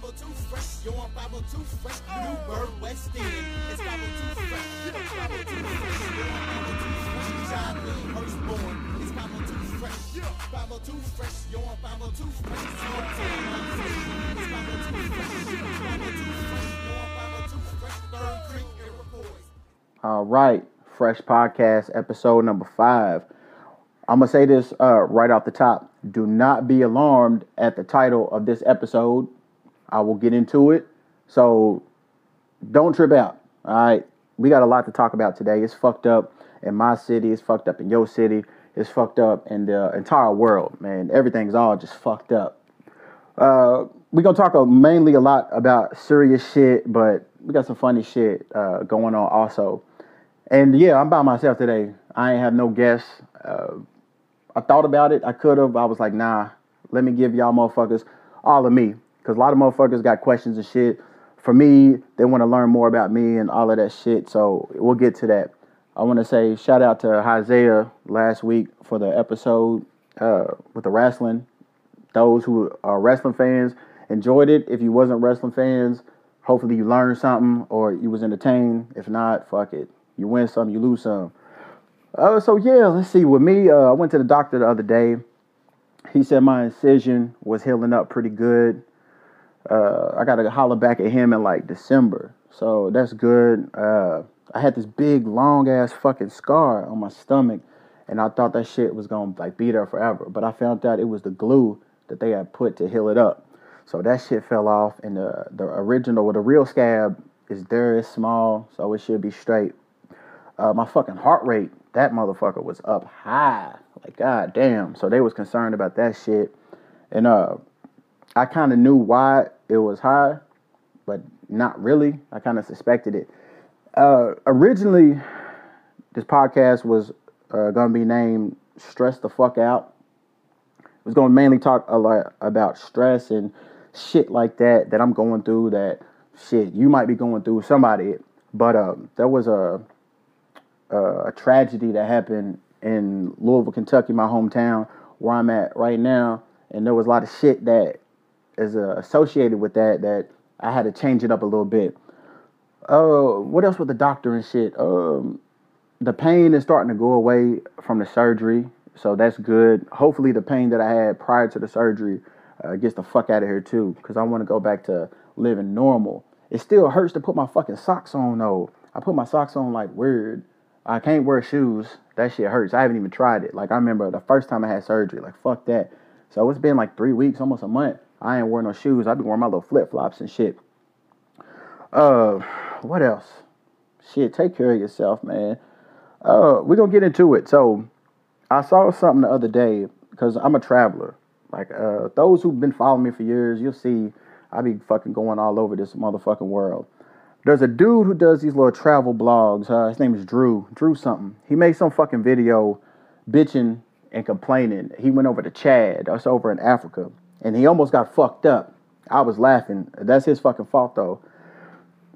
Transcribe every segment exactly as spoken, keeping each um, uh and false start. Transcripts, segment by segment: five oh two fresh. Yo, I'm five oh two fresh. Newburgh, West End. It's five oh two fresh. It's five oh two fresh. Yo, I'm five oh two fresh. John Lee Hurstborn. It's five oh two fresh. five oh two fresh. Yo, I'm five oh two fresh. It's five oh two fresh. five oh two fresh. Yo, I'm five oh two fresh. Third Creek, Iroquois. All right. Fresh Podcast, episode number five. I'm going to say this uh, right off the top. Do not be alarmed at the title of this episode. I will get into it. So don't trip out. All right. We got a lot to talk about today. It's fucked up in my city. It's fucked up in your city. It's fucked up in the entire world, man. Everything's all just fucked up. Uh, we're going to talk mainly a lot about serious shit, but we got some funny shit uh, going on also. And yeah, I'm by myself today. I ain't have no guests. Uh, I thought about it. I could have. I was like, nah, let me give y'all motherfuckers all of me. Because a lot of motherfuckers got questions and shit. For me, they want to learn more about me and all of that shit. So we'll get to that. I want to say shout out to Isaiah last week for the episode uh, with the wrestling. Those who are wrestling fans enjoyed it. If you wasn't wrestling fans, hopefully you learned something or you was entertained. If not, fuck it. You win some, you lose some. Uh, so, yeah, let's see. With me, uh, I went to the doctor the other day. He said my incision was healing up pretty good. Uh, I got to holler back at him in, like, December. So, that's good. Uh, I had this big, long-ass fucking scar on my stomach, and I thought that shit was going to, like, be there forever. But I found out it was the glue that they had put to heal it up. So, that shit fell off, and the, the original, or the real scab is there. It's small, so it should be straight. Uh, my fucking heart rate, that motherfucker was up high. Like, god damn. So they was concerned about that shit. And uh, I kind of knew why it was high, but not really. I kind of suspected it. Uh, originally, this podcast was uh, going to be named Stress the Fuck Out. It was going to mainly talk a lot about stress and shit like that that I'm going through, that shit you might be going through, somebody. But uh, there was a... Uh, a tragedy that happened in Louisville, Kentucky, my hometown, where I'm at right now. And there was a lot of shit that is uh, associated with that, that I had to change it up a little bit. Uh, what else with the doctor and shit? Um, the pain is starting to go away from the surgery, so that's good. Hopefully the pain that I had prior to the surgery uh, gets the fuck out of here too, because I want to go back to living normal. It still hurts to put my fucking socks on though. I put my socks on like weird. I can't wear shoes. That shit hurts. I haven't even tried it. Like, I remember the first time I had surgery. Like, fuck that. So, it's been like three weeks, almost a month. I ain't wearing no shoes. I've been wearing my little flip-flops and shit. Uh, what else? Shit, take care of yourself, man. Uh, we're going to get into it. So, I saw something the other day because I'm a traveler. Like, uh, those who've been following me for years, you'll see I be fucking going all over this motherfucking world. There's a dude who does these little travel blogs. Uh, his name is Drew. Drew something. He made some fucking video bitching and complaining. He went over to Chad. That's over in Africa. And he almost got fucked up. I was laughing. That's his fucking fault, though.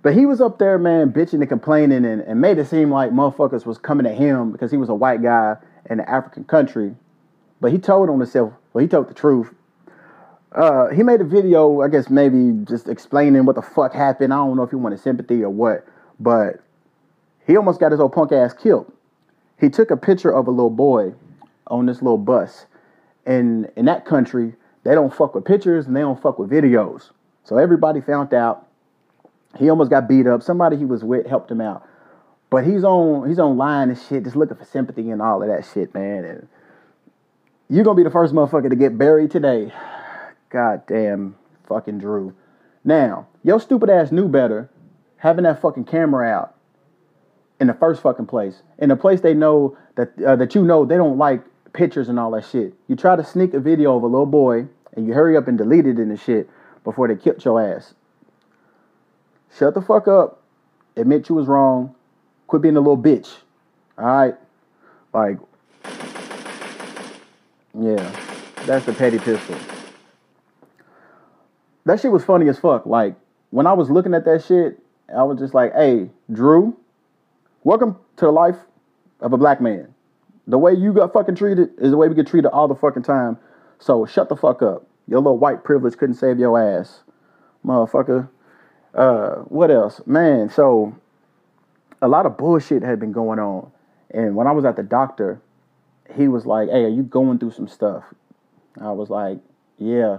But he was up there, man, bitching and complaining and, and made it seem like motherfuckers was coming at him because he was a white guy in an African country. But he told on himself. Well, he told the truth. Uh, he made a video, I guess maybe just explaining what the fuck happened. I don't know if he wanted sympathy or what, but he almost got his old punk ass killed. He took a picture of a little boy on this little bus. And in that country, they don't fuck with pictures and they don't fuck with videos. So everybody found out. He almost got beat up. Somebody he was with helped him out. But he's on he's online and shit, just looking for sympathy and all of that shit, man. And you're going to be the first motherfucker to get buried today. Goddamn fucking Drew. Now, your stupid ass knew better having that fucking camera out in the first fucking place. In a place they know that uh, that you know they don't like pictures and all that shit. You try to sneak a video of a little boy and you hurry up and delete it and the shit before they killed your ass. Shut the fuck up. Admit you was wrong. Quit being a little bitch. Alright? Like, yeah. That's the petty pistol. That shit was funny as fuck. Like, when I was looking at that shit, I was just like, hey, Drew, welcome to the life of a black man. The way you got fucking treated is the way we get treated all the fucking time. So shut the fuck up. Your little white privilege couldn't save your ass. motherfucker. Uh, what else? Man, so a lot of bullshit had been going on. And when I was at the doctor, he was like, hey, are you going through some stuff? I was like, yeah,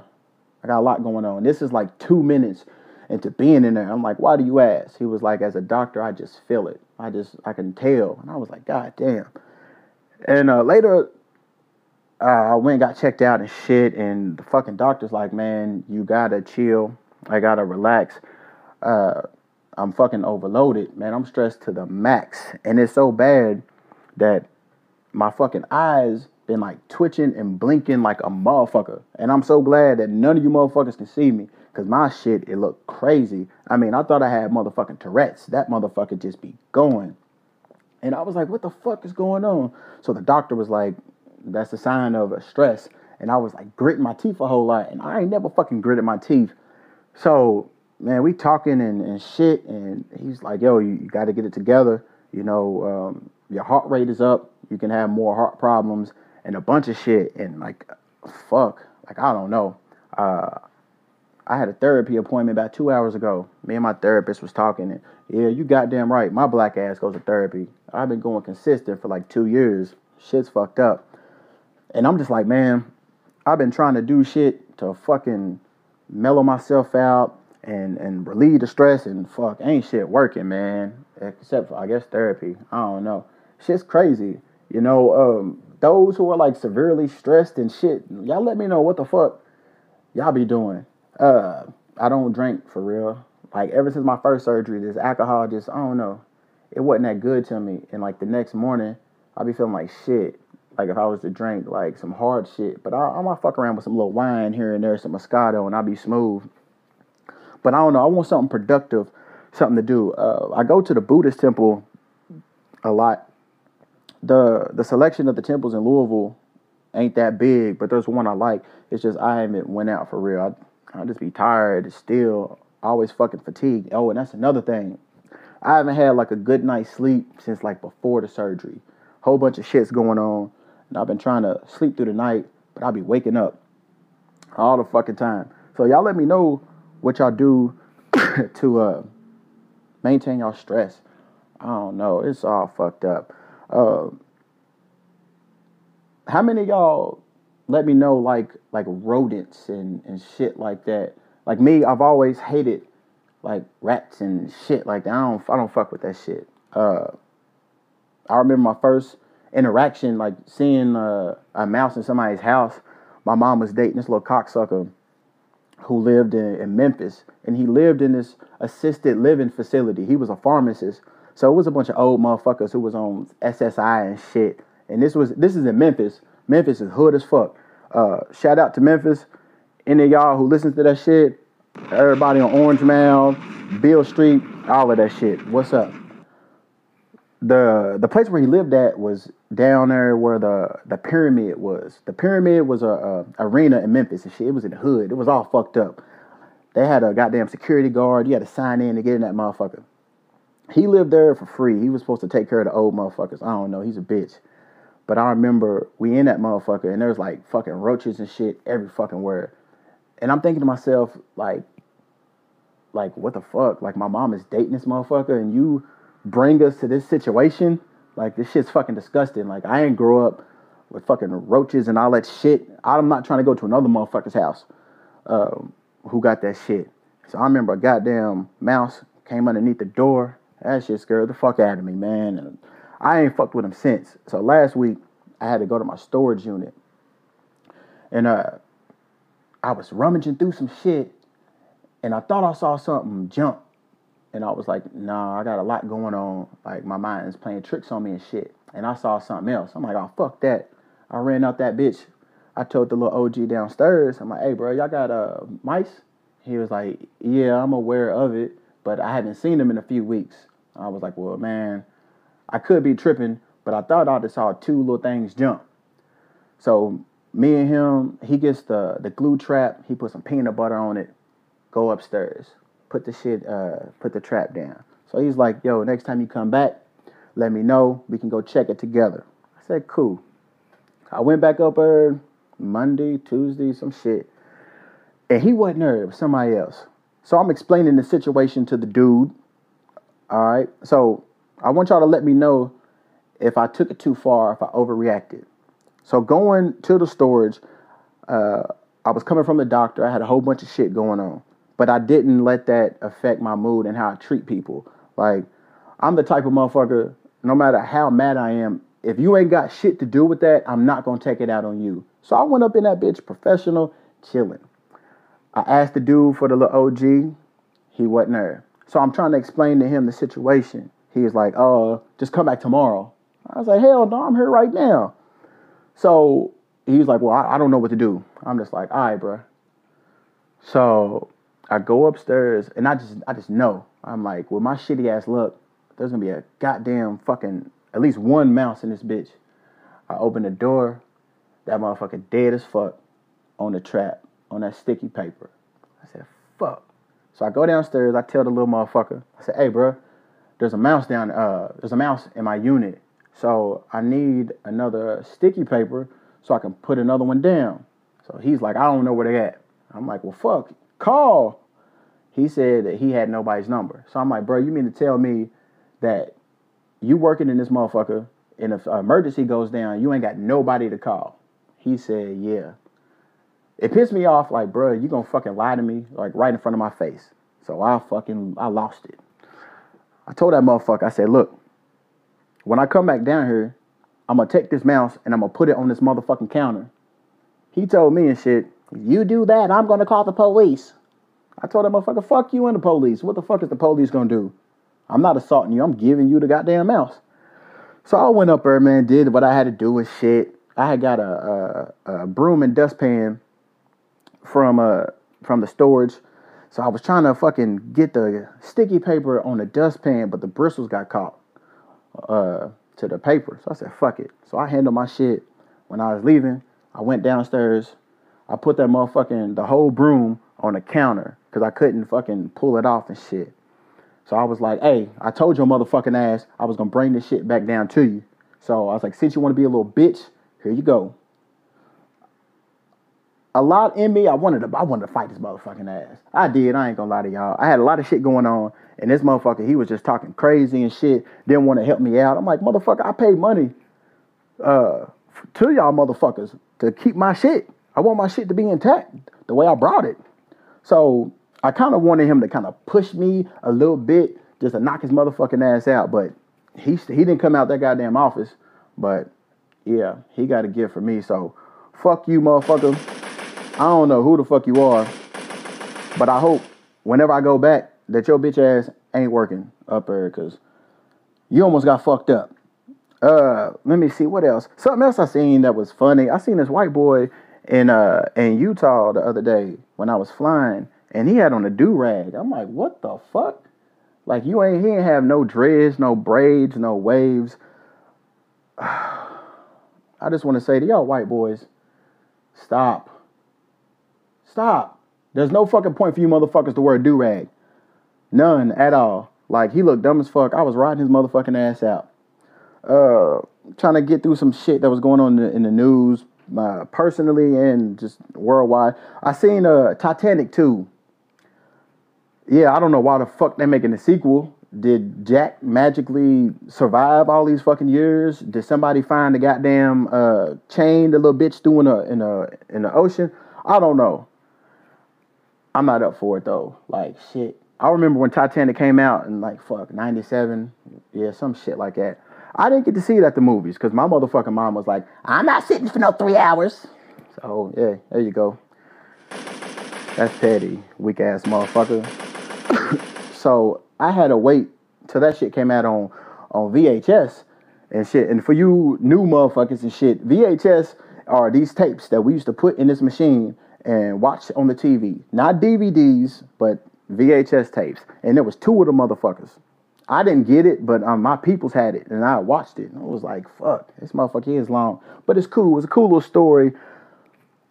I got a lot going on. This is like two minutes into being in there. I'm like, why do you ask? He was like, as a doctor, I just feel it. I just, I can tell. And I was like, God damn. And uh, later, uh, I went and got checked out and shit. And the fucking doctor's like, man, you gotta chill. I gotta relax. Uh, I'm fucking overloaded, man. I'm stressed to the max. And it's so bad that my fucking eyes been like twitching and blinking like a motherfucker. And I'm so glad that none of you motherfuckers can see me, because my shit, it looked crazy. I mean, I thought I had motherfucking Tourette's. That motherfucker just be going. And I was like, what the fuck is going on? So the doctor was like, that's a sign of a stress. And I was like gritting my teeth a whole lot. And I ain't never fucking gritted my teeth. So, man, we talking and, and shit. And he's like, yo, you, you got to get it together. You know, um, your heart rate is up. You can have more heart problems and a bunch of shit. And like, fuck, like, I don't know. Uh, I had a therapy appointment about two hours ago. Me and my therapist was talking. And yeah, you goddamn right. My black ass goes to therapy. I've been going consistent for like two years. Shit's fucked up. And I'm just like, man, I've been trying to do shit to fucking mellow myself out and, and relieve the stress. And fuck, ain't shit working, man. Except for, I guess, therapy. I don't know. Shit's crazy. You know, um, those who are like severely stressed and shit, y'all let me know what the fuck y'all be doing. Uh, I don't drink for real. Like, ever since my first surgery, this alcohol just, I don't know, it wasn't that good to me. And like the next morning, I'll be feeling like shit. Like if I was to drink like some hard shit, but I, I might fuck around with some little wine here and there, some Moscato, and I'll be smooth. But I don't know. I want something productive, something to do. Uh, I go to the Buddhist temple a lot. The the selection of the temples in Louisville ain't that big, but there's one I like. It's just I haven't went out for real. I, I just be tired still, always fucking fatigued. Oh, and that's another thing. I haven't had like a good night's sleep since like before the surgery. Whole bunch of shit's going on, and I've been trying to sleep through the night, but I'll be waking up all the fucking time. So y'all let me know what y'all do to uh, maintain y'all stress. I don't know. It's all fucked up. Uh, how many of y'all let me know, like, like rodents and, and shit like that? Like me, I've always hated, like, rats and shit like that. I don't, I don't fuck with that shit. Uh, I remember my first interaction, like, seeing uh, a mouse in somebody's house. My mom was dating this little cocksucker who lived in, in Memphis, and he lived in this assisted living facility. He was a pharmacist. So it was a bunch of old motherfuckers who was on S S I and shit. And this was this is in Memphis. Memphis is hood as fuck. Uh, shout out to Memphis. Any of y'all who listens to that shit, everybody on Orange Mound, Beale Street, all of that shit. What's up? The the place where he lived at was down there where the, the pyramid was. The pyramid was a, a arena in Memphis and shit. It was in the hood. It was all fucked up. They had a goddamn security guard. You had to sign in to get in that motherfucker. He lived there for free. He was supposed to take care of the old motherfuckers. I don't know. He's a bitch. But I remember we in that motherfucker, and there's like fucking roaches and shit every fucking where. And I'm thinking to myself, like, like, what the fuck? Like, my mom is dating this motherfucker, and you bring us to this situation? Like, this shit's fucking disgusting. Like, I ain't grow up with fucking roaches and all that shit. I'm not trying to go to another motherfucker's house uh, who got that shit. So I remember a goddamn mouse came underneath the door. That shit scared the fuck out of me, man. And I ain't fucked with him since. So last week, I had to go to my storage unit. And uh, I was rummaging through some shit. And I thought I saw something jump. And I was like, nah, I got a lot going on. Like, my mind is playing tricks on me and shit. And I saw something else. I'm like, oh, fuck that. I ran out that bitch. I told the little O G downstairs. I'm like, hey, bro, y'all got uh, mice? He was like, yeah, I'm aware of it, but I haven't seen them in a few weeks. I was like, well, man, I could be tripping, but I thought I just saw two little things jump. So me and him, he gets the, the glue trap. He put some peanut butter on it. Go upstairs. Put the shit, uh, put the trap down. So he's like, yo, next time you come back, let me know. We can go check it together. I said, cool. I went back up there Monday, Tuesday, some shit. And he wasn't there. It was somebody else. So I'm explaining the situation to the dude. All right. So I want y'all to let me know if I took it too far, if I overreacted. So going to the storage, uh, I was coming from the doctor. I had a whole bunch of shit going on, but I didn't let that affect my mood and how I treat people. Like, I'm the type of motherfucker, no matter how mad I am, if you ain't got shit to do with that, I'm not going to take it out on you. So I went up in that bitch professional, chilling. I asked the dude for the little O G. He wasn't there. So I'm trying to explain to him the situation. He was like, uh, just come back tomorrow. I was like, hell no, I'm here right now. So he was like, well, I, I don't know what to do. I'm just like, all right, bro. So I go upstairs, and I just, I just know. I'm like, with my shitty ass luck, there's going to be a goddamn fucking, at least one mouse in this bitch. I open the door. That motherfucker dead as fuck on the trap, on that sticky paper. I said, fuck. So I go downstairs. I tell the little motherfucker. I said, hey, bro, there's a mouse down, uh, there's a mouse in my unit. So I need another sticky paper so I can put another one down. So he's like, I don't know where they at. I'm like, well, fuck, call. He said that he had nobody's number. So I'm like, bro, you mean to tell me that you working in this motherfucker, and if an emergency goes down, you ain't got nobody to call? He said, yeah. It pissed me off, like, bro, you gonna fucking lie to me, like, right in front of my face. So I fucking, I lost it. I told that motherfucker, I said, look, when I come back down here, I'm gonna take this mouse and I'm gonna put it on this motherfucking counter. He told me and shit, you do that, I'm gonna call the police. I told that motherfucker, fuck you and the police. What the fuck is the police gonna do? I'm not assaulting you, I'm giving you the goddamn mouse. So I went up there, man, did what I had to do and shit. I had got a, a, a broom and dustpan from uh from the storage. So I was trying to fucking get the sticky paper on the dustpan, but the bristles got caught uh to the paper. So I said, fuck it. So I handled my shit. When I was leaving, I went downstairs. I put that motherfucking, the whole broom on the counter because I couldn't fucking pull it off and shit. So I was like, hey, I told your motherfucking ass I was going to bring this shit back down to you. So I was like, since you want to be a little bitch, here you go. A lot in me, I wanted to, I wanted to fight this motherfucking ass. I did. I ain't gonna lie to y'all. I had a lot of shit going on, and this motherfucker, he was just talking crazy and shit. Didn't want to help me out. I'm like, motherfucker, I paid money uh, to y'all motherfuckers to keep my shit. I want my shit to be intact the way I brought it. So I kind of wanted him to kind of push me a little bit, just to knock his motherfucking ass out. But he he didn't come out that goddamn office. But yeah, he got a gift for me. So fuck you, motherfucker. I don't know who the fuck you are, but I hope whenever I go back that your bitch ass ain't working up there, because you almost got fucked up. Uh, let me see what else. Something else I seen that was funny. I seen this white boy in uh in Utah the other day when I was flying, and he had on a do-rag. I'm like, what the fuck? Like, you ain't, he ain't have no dreads, no braids, no waves. I just want to say to y'all white boys, stop. Stop. There's no fucking point for you motherfuckers to wear a do-rag. None at all. Like, he looked dumb as fuck. I was riding his motherfucking ass out. Uh, trying to get through some shit that was going on in the, in the news, uh, personally and just worldwide. I seen uh, Titanic two. Yeah, I don't know why the fuck they're making a sequel. Did Jack magically survive all these fucking years? Did somebody find the goddamn uh, chain the little bitch threw in a, in a, in the ocean? I don't know. I'm not up for it, though. Like, shit. I remember when Titanic came out in, like, fuck, ninety-seven. Yeah, some shit like that. I didn't get to see it at the movies because my motherfucking mom was like, I'm not sitting for no three hours. So, yeah, there you go. That's petty, weak-ass motherfucker. So, I had to wait till that shit came out on, on V H S and shit. And for you new motherfuckers and shit, V H S are these tapes that we used to put in this machine and watch on the T V. Not D V Ds, but V H S tapes. And there was two of the motherfuckers. I didn't get it, but um, my peoples had it, and I watched it. And I was like, fuck, this motherfucker is long. But it's cool. It's a cool little story.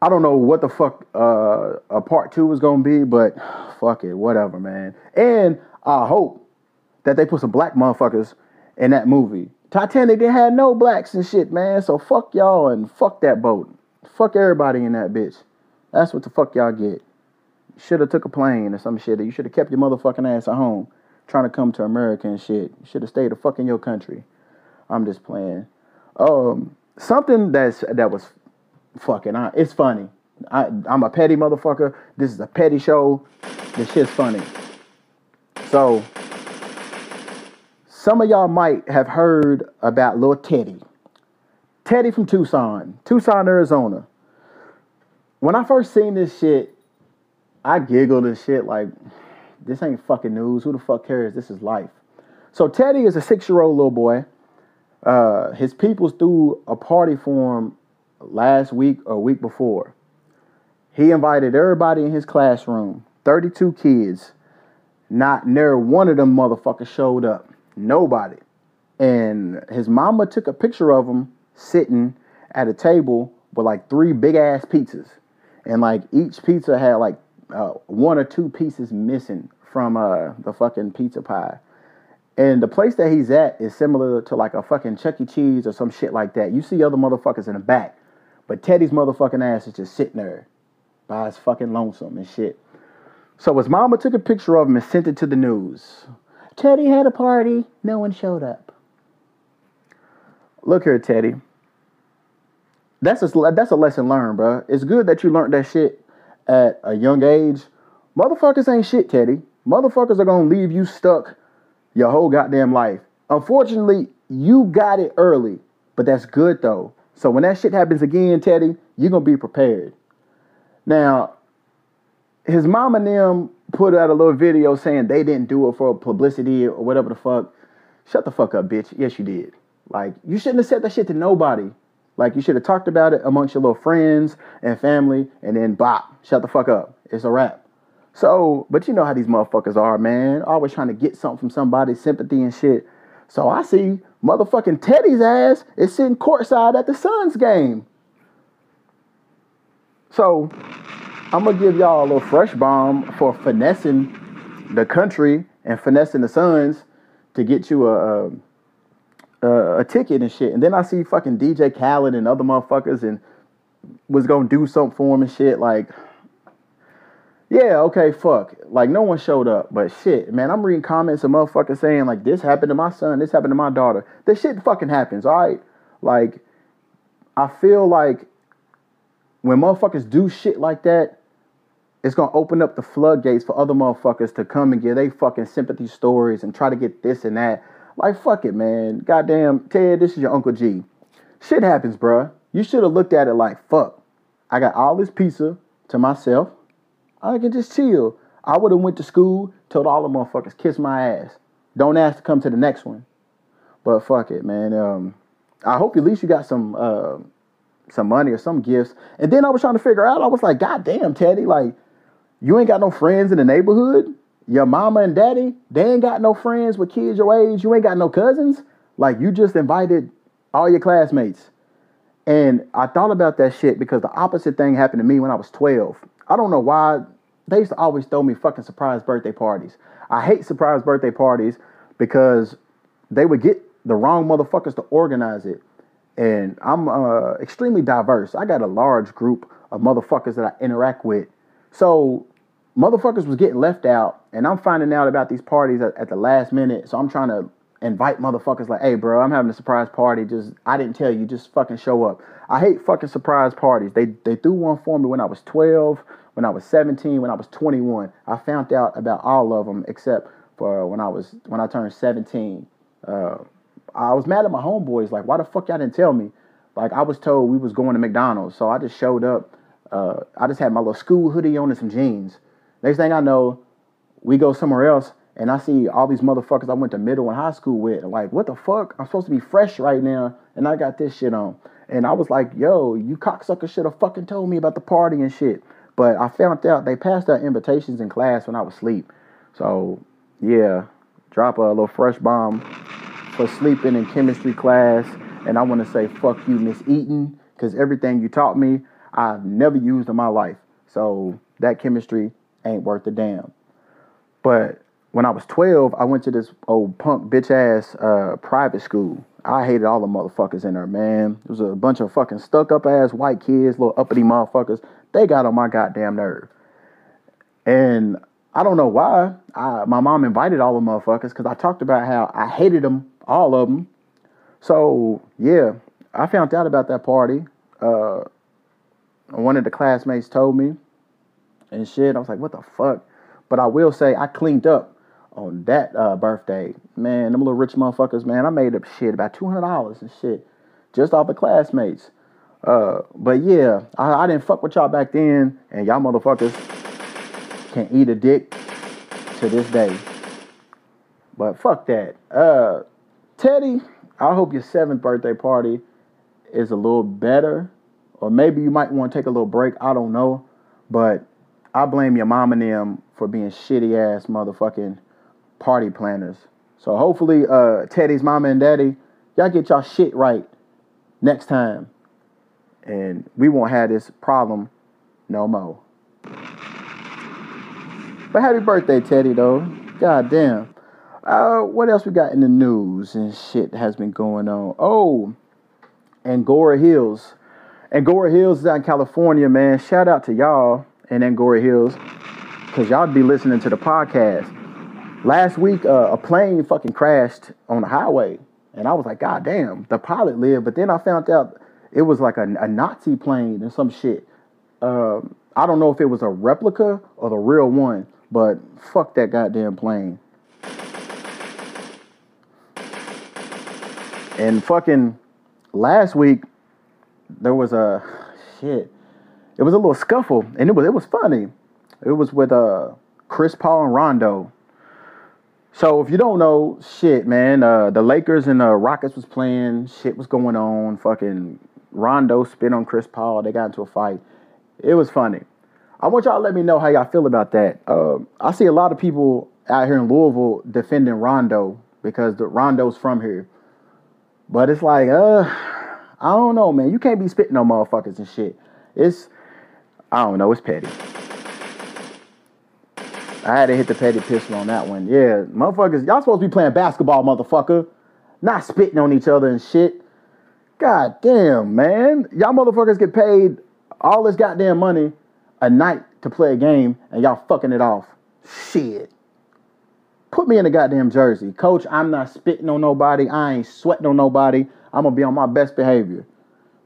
I don't know what the fuck uh, a part two is going to be, but fuck it, whatever, man. And I hope that they put some black motherfuckers in that movie. Titanic didn't have no blacks and shit, man. So fuck y'all and fuck that boat. Fuck everybody in that bitch. That's what the fuck y'all get. should have took a plane or some shit. You should have kept your motherfucking ass at home trying to come to America and shit. You should have stayed the fuck in your country. I'm just playing. Um, something that's that was fucking... I, it's funny. I, I'm a petty motherfucker. This is a petty show. This shit's funny. So, some of y'all might have heard about little Teddy. Teddy from Tucson. Tucson, Arizona. When I first seen this shit, I giggled and shit like, this ain't fucking news. Who the fuck cares? This is life. So Teddy is a six-year-old little boy. Uh, his peoples threw a party for him last week or week before. He invited everybody in his classroom, thirty-two kids. Not near one of them motherfuckers showed up. Nobody. And his mama took a picture of him sitting at a table with like three big-ass pizzas. And like each pizza had like uh, one or two pieces missing from uh, the fucking pizza pie. And the place that he's at is similar to like a fucking Chuck E. Cheese or some shit like that. You see other motherfuckers in the back, but Teddy's motherfucking ass is just sitting there by his fucking lonesome and shit. So his mama took a picture of him and sent it to the news. Teddy had a party. No one showed up. Look here, Teddy. That's a, that's a lesson learned, bro. It's good that you learned that shit at a young age. Motherfuckers ain't shit, Teddy. Motherfuckers are going to leave you stuck your whole goddamn life. Unfortunately, you got it early, but that's good, though. So when that shit happens again, Teddy, you're going to be prepared. Now, his mom and them put out a little video saying they didn't do it for publicity or whatever the fuck. Shut the fuck up, bitch. Yes, you did. Like, you shouldn't have said that shit to nobody. Like, you should have talked about it amongst your little friends and family, and then bop, shut the fuck up. It's a wrap. So, but you know how these motherfuckers are, man. Always trying to get something from somebody, sympathy and shit. So I see motherfucking Teddy's ass is sitting courtside at the Suns game. So I'm going to give y'all a little fresh bomb for finessing the country and finessing the Suns to get you a, a, a ticket and shit. And then I see fucking D J Khaled and other motherfuckers and was going to do something for him and shit. Like, yeah, okay, fuck. Like, no one showed up. But shit, man, I'm reading comments of motherfuckers saying, like, this happened to my son. This happened to my daughter. This shit fucking happens, all right? Like, I feel like when motherfuckers do shit like that, it's going to open up the floodgates for other motherfuckers to come and get they fucking sympathy stories and try to get this and that. Like, fuck it, man. Goddamn, Ted, this is your Uncle G. Shit happens, bruh. You should have looked at it like, fuck, I got all this pizza to myself. I can just chill. I would have went to school, told all the motherfuckers, kiss my ass. Don't ask to come to the next one. But fuck it, man. Um, I hope at least you got some... Uh, some money or some gifts. And then I was trying to figure out, I was like, God damn, Teddy, like, you ain't got no friends in the neighborhood? Your mama and daddy, they ain't got no friends with kids your age? You ain't got no cousins? Like, you just invited all your classmates. And I thought about that shit because the opposite thing happened to me when I was twelve. I don't know why. They used to always throw me fucking surprise birthday parties. I hate surprise birthday parties because they would get the wrong motherfuckers to organize it. And I'm uh, extremely diverse. I got a large group of motherfuckers that I interact with. So motherfuckers was getting left out, and I'm finding out about these parties at, at the last minute. So I'm trying to invite motherfuckers like, hey, bro, I'm having a surprise party. Just I didn't tell you. Just fucking show up. I hate fucking surprise parties. They, they threw one for me when I was twelve, when I was seventeen, when I was twenty-one. I found out about all of them except for when I, was, when I turned seventeen. Uh I was mad at my homeboys, like, why the fuck y'all didn't tell me? Like, I was told we was going to McDonald's, so I just showed up. Uh, I just had my little school hoodie on and some jeans. Next thing I know, we go somewhere else, and I see all these motherfuckers I went to middle and high school with. Like, what the fuck? I'm supposed to be fresh right now, and I got this shit on. And I was like, yo, you cocksuckers should have fucking told me about the party and shit. But I found out they passed out invitations in class when I was asleep. So, yeah, drop a little fresh bomb for sleeping in chemistry class. And I want to say fuck you, Miss Eaton, because everything you taught me I've never used in my life, so that chemistry ain't worth a damn. But when I was twelve, I went to this old punk bitch ass uh, private school. I hated all the motherfuckers in there, man. It was a bunch of fucking stuck up ass white kids, little uppity motherfuckers. They got on my goddamn nerve. And I don't know why. I, my mom invited all the motherfuckers because I talked about how I hated them, all of them. So, yeah, I found out about that party. Uh, one of the classmates told me and shit. I was like, what the fuck? But I will say I cleaned up on that uh, birthday. Man, them little rich motherfuckers, man, I made up shit about two hundred dollars and shit just off the classmates. Uh, but, yeah, I, I didn't fuck with y'all back then, and y'all motherfuckers can eat a dick to this day. But fuck that. Uh, Teddy, I hope your seventh birthday party is a little better, or maybe you might want to take a little break. I don't know, but I blame your mom and them for being shitty-ass motherfucking party planners. So hopefully uh, Teddy's mama and daddy, y'all get y'all shit right next time, and we won't have this problem no more. But happy birthday, Teddy, though. God damn. Uh, what else we got in the news and shit has been going on? Oh, Angora Hills. Angora Hills is out in California, man. Shout out to y'all in Angora Hills, because y'all be listening to the podcast. Last week, uh, a plane fucking crashed on the highway, and I was like, God damn, the pilot lived. But then I found out it was like a, a Nazi plane and some shit. Um, I don't know if it was a replica or the real one, but fuck that goddamn plane. And fucking last week, there was a, shit, it was a little scuffle, and it was it was funny. It was with uh, Chris Paul and Rondo. So if you don't know, shit, man, uh, the Lakers and the Rockets was playing, shit was going on, fucking Rondo spit on Chris Paul, they got into a fight. It was funny. I want y'all to let me know how y'all feel about that. Uh, I see a lot of people out here in Louisville defending Rondo because the Rondo's from here. But it's like, uh, I don't know, man. You can't be spitting on motherfuckers and shit. It's, I don't know, it's petty. I had to hit the petty pistol on that one. Yeah, motherfuckers, y'all supposed to be playing basketball, motherfucker. Not spitting on each other and shit. God damn, man. Y'all motherfuckers get paid all this goddamn money a night to play a game, and y'all fucking it off. Shit. Put me in a goddamn jersey. Coach, I'm not spitting on nobody. I ain't sweating on nobody. I'm going to be on my best behavior.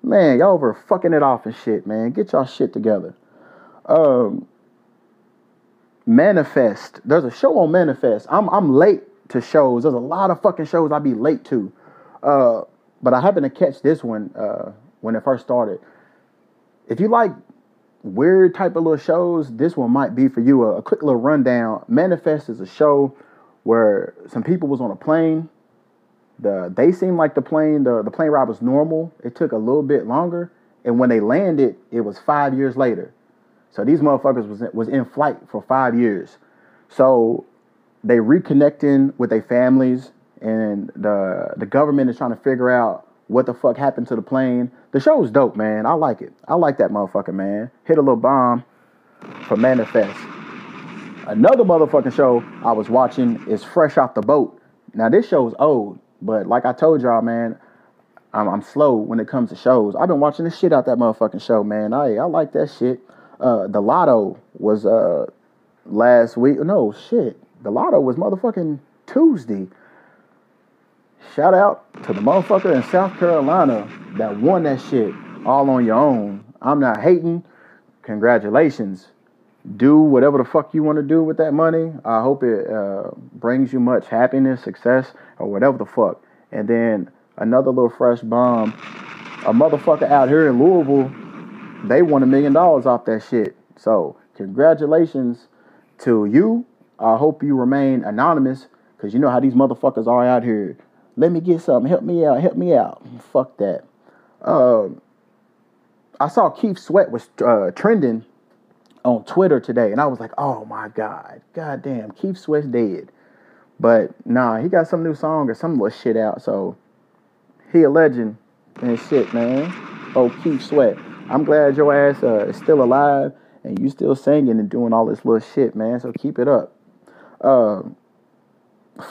Man, y'all over fucking it off and shit, man. Get y'all shit together. Um, Manifest. There's a show on Manifest. I'm I'm late to shows. There's a lot of fucking shows I be late to. Uh, but I happened to catch this one uh, when it first started. If you like weird type of little shows, this one might be for you. A, a quick little rundown. Manifest is a show where some people was on a plane. The They seemed like the plane, the, the plane ride was normal. It took a little bit longer. And when they landed, it was five years later. So these motherfuckers was in, was in flight for five years. So they reconnecting with their families, and the the government is trying to figure out what the fuck happened to the plane. The show's dope, man. I like it. I like that motherfucker, man. Hit a little bomb for Manifest. Another motherfucking show I was watching is Fresh Off the Boat. Now, this show's old, but like I told y'all, man, I'm, I'm slow when it comes to shows. I've been watching the shit out that motherfucking show, man. I, I like that shit. Uh, the Lotto was uh, last week. No, shit. The Lotto was motherfucking Tuesday. Shout out to the motherfucker in South Carolina that won that shit all on your own. I'm not hating. Congratulations. Do whatever the fuck you want to do with that money. I hope it uh, brings you much happiness, success, or whatever the fuck. And then another little fresh bomb. A motherfucker out here in Louisville, they won a million dollars off that shit. So congratulations to you. I hope you remain anonymous, because you know how these motherfuckers are out here. Let me get something. Help me out. Help me out. Fuck that. Uh, I saw Keith Sweat was uh, trending on Twitter today, and I was like, oh, my God. God damn. Keith Sweat's dead. But, nah, he got some new song or some little shit out, so he a legend and shit, man. Oh, Keith Sweat. I'm glad your ass uh, is still alive and you still singing and doing all this little shit, man, so keep it up. Uh...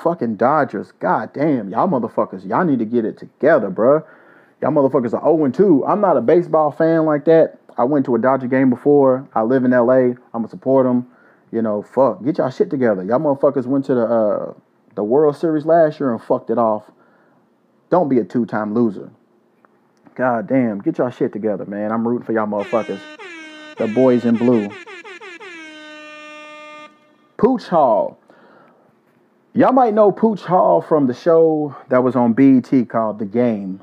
Fucking Dodgers, god damn, y'all motherfuckers, y'all need to get it together, bruh. Y'all motherfuckers are oh and two. I'm not a baseball fan like that. I went to a Dodger game before. I live in L A. I'm gonna support them. you know, fuck, get y'all shit together. Y'all motherfuckers went to the uh, the World Series last year and fucked it off. Don't be a two-time loser. God damn, get y'all shit together, man. I'm rooting for y'all motherfuckers. The boys in blue. Pooch Hall. Y'all might know Pooch Hall from the show that was on B E T called The Game.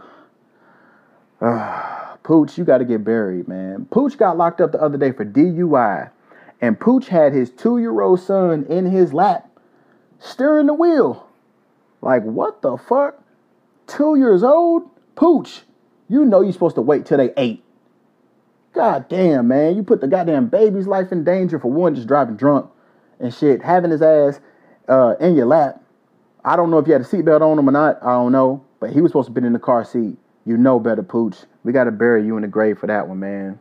Uh, Pooch, you got to get buried, man. Pooch got locked up the other day for D U I. And Pooch had his two-year-old son in his lap, steering the wheel. Like, what the fuck? Two years old? Pooch, you know you're supposed to wait till they eight. God damn, man. You put the goddamn baby's life in danger for one, just driving drunk and shit, having his ass uh, in your lap. I don't know if you had a seatbelt on him or not. I don't know. But he was supposed to be in the car seat. You know better, Pooch. We got to bury you in the grave for that one, man.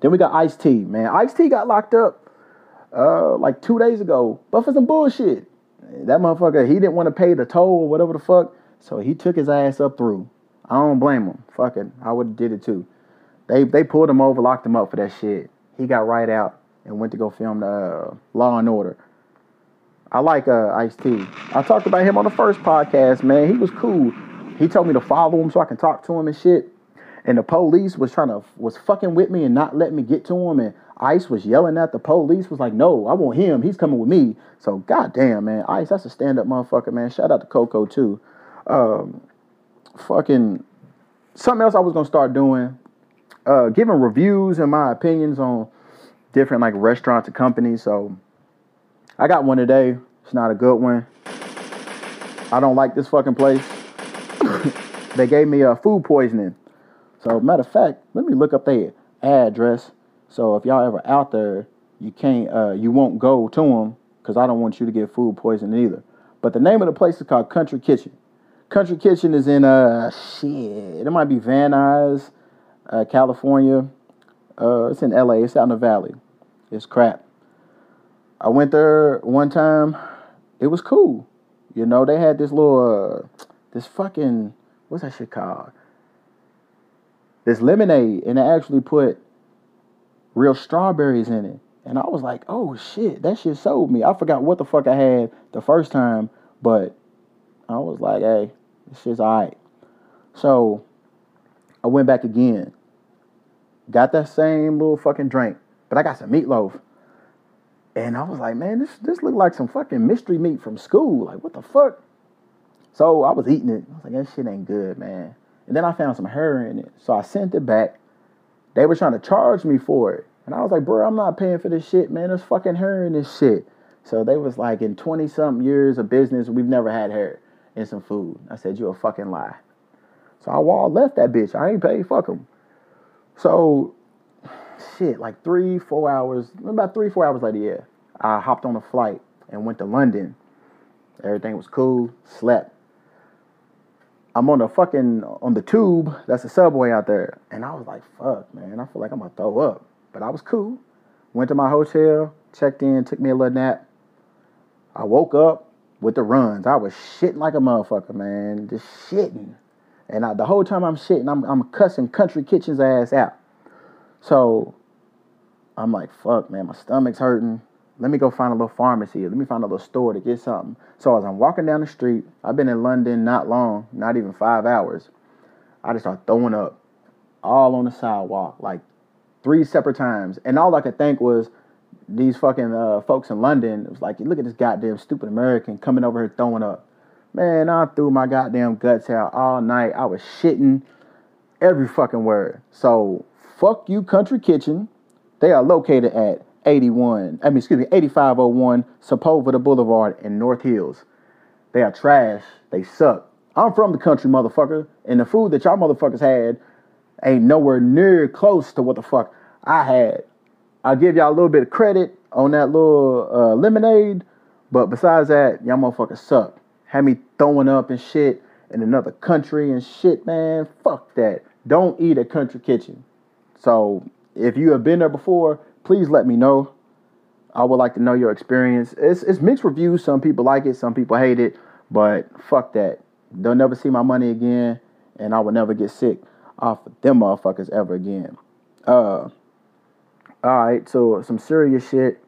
Then we got Ice-T, man. Ice-T got locked up uh, like two days ago, but for some bullshit. That motherfucker, he didn't want to pay the toll or whatever the fuck, so he took his ass up through. I don't blame him. Fuck it. I would have did it too. They they pulled him over, locked him up for that shit. He got right out and went to go film the, uh, Law and Order. I like uh, Ice-T. I talked about him on the first podcast, man. He was cool. He told me to follow him so I can talk to him and shit. And the police was trying to, was fucking with me and not letting me get to him. And Ice was yelling at the police, was like, no, I want him. He's coming with me. So, goddamn, man. Ice, that's a stand-up motherfucker, man. Shout out to Coco, too. Um, fucking, something else I was going to start doing, uh, giving reviews and my opinions on different, like, restaurants and companies. So, I got one today. It's not a good one. I don't like this fucking place. They gave me uh, food poisoning. So, matter of fact, let me look up their address. So, if y'all ever out there, you can't, uh, you won't go to them because I don't want you to get food poisoning either. But the name of the place is called Country Kitchen. Country Kitchen is in, uh, shit, it might be Van Nuys, uh, California. Uh, it's in L A. It's out in the valley. It's crap. I went there one time. It was cool. You know, they had this little, uh, this fucking, what's that shit called? This lemonade, and they actually put real strawberries in it. And I was like, oh, shit, that shit sold me. I forgot what the fuck I had the first time, but I was like, hey, this shit's all right. So I went back again, got that same little fucking drink, but I got some meatloaf. And I was like, man, this, this looked like some fucking mystery meat from school. Like, what the fuck? So I was eating it. I was like, that shit ain't good, man. And then I found some hair in it. So I sent it back. They were trying to charge me for it. And I was like, bro, I'm not paying for this shit, man. There's fucking hair in this shit. So they was like, in twenty-something years of business, we've never had hair in some food. I said, you a fucking lie. So I wall left that bitch. I ain't paid. Fuck them. So, shit, like three, four hours, about three, four hours later, yeah, I hopped on a flight and went to London. Everything was cool. Slept. I'm on the fucking, on the tube, that's the subway out there. And I was like, fuck, man, I feel like I'm going to throw up. But I was cool. Went to my hotel, checked in, took me a little nap. I woke up with the runs. I was shitting like a motherfucker, man, just shitting. And I, the whole time I'm shitting, I'm, I'm cussing Country Kitchen's ass out. So I'm like, fuck, man, my stomach's hurting. Let me go find a little pharmacy. Let me find a little store to get something. So as I'm walking down the street, I've been in London not long, not even five hours. I just started throwing up all on the sidewalk, like three separate times. And all I could think was these fucking uh, folks in London, it was like, look at this goddamn stupid American coming over here throwing up. Man, I threw my goddamn guts out all night. I was shitting every fucking word. So fuck you, Country Kitchen. They are located at eighty-one, I mean, excuse me, eighty-five oh one Sepulveda Boulevard in North Hills. They are trash. They suck. I'm from the country, motherfucker, and the food that y'all motherfuckers had ain't nowhere near close to what the fuck I had. I'll give y'all a little bit of credit on that little uh, lemonade, but besides that, y'all motherfuckers suck. Had me throwing up and shit in another country and shit, man. Fuck that. Don't eat at Country Kitchen. So if you have been there before, please let me know. I would like to know your experience. It's it's mixed reviews. Some people like it. Some people hate it. But fuck that. They'll never see my money again. And I will never get sick. off of them motherfuckers ever again. Uh, all right, so some serious shit.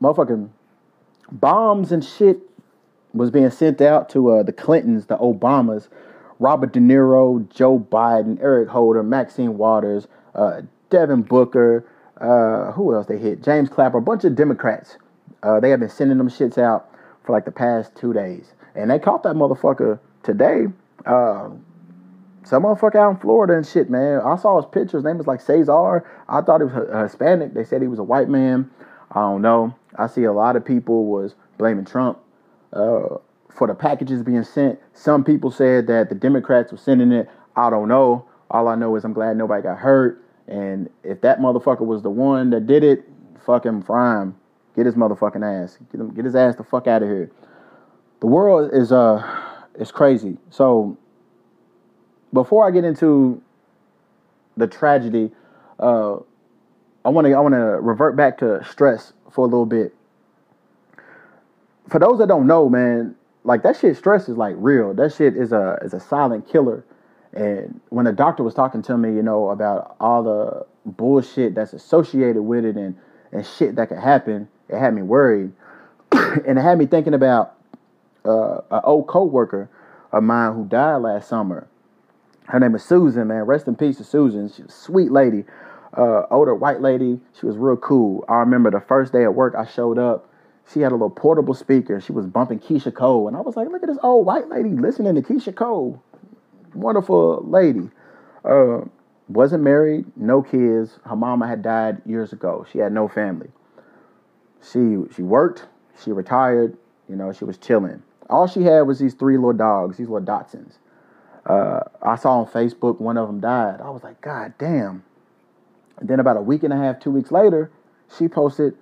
Motherfucking bombs and shit was being sent out to uh, the Clintons, the Obamas, Robert De Niro, Joe Biden, Eric Holder, Maxine Waters, uh, Devin Booker, uh, who else they hit? James Clapper, a bunch of Democrats. Uh, they have been sending them shits out for like the past two days. And they caught that motherfucker today. Uh, some motherfucker out in Florida and shit, man. I saw his picture. His name was like Cesar. I thought he was Hispanic. They said he was a white man. I don't know. I see a lot of people was blaming Trump uh, for the packages being sent. Some people said that the Democrats were sending it. I don't know. All I know is I'm glad nobody got hurt. And if that motherfucker was the one that did it, fuck him, fry him. Get his motherfucking ass. Get him, get his ass the fuck out of here. The world is uh, is crazy. So before I get into the tragedy, uh, I want to I want to revert back to stress for a little bit. For those that don't know, man, like that shit, stress is like real. That shit is a is a silent killer. And when the doctor was talking to me, you know, about all the bullshit that's associated with it and and shit that could happen, it had me worried, and it had me thinking about uh, an old coworker of mine who died last summer. Her name is Susan, man. Rest in peace to Susan. She was a sweet lady. Uh, older white lady, she was real cool. I remember the first day at work I showed up, she had a little portable speaker. She was bumping Keisha Cole, and I was like, look at this old white lady listening to Keisha Cole. Wonderful lady. Uh, wasn't married, no kids. Her mama had died years ago. She had no family. She she worked, she retired, you know, she was chilling. All she had was these three little dogs, these little Dachshunds. Uh, I saw on Facebook one of them died. I was like, God damn. And then about a week and a half, two weeks later, she posted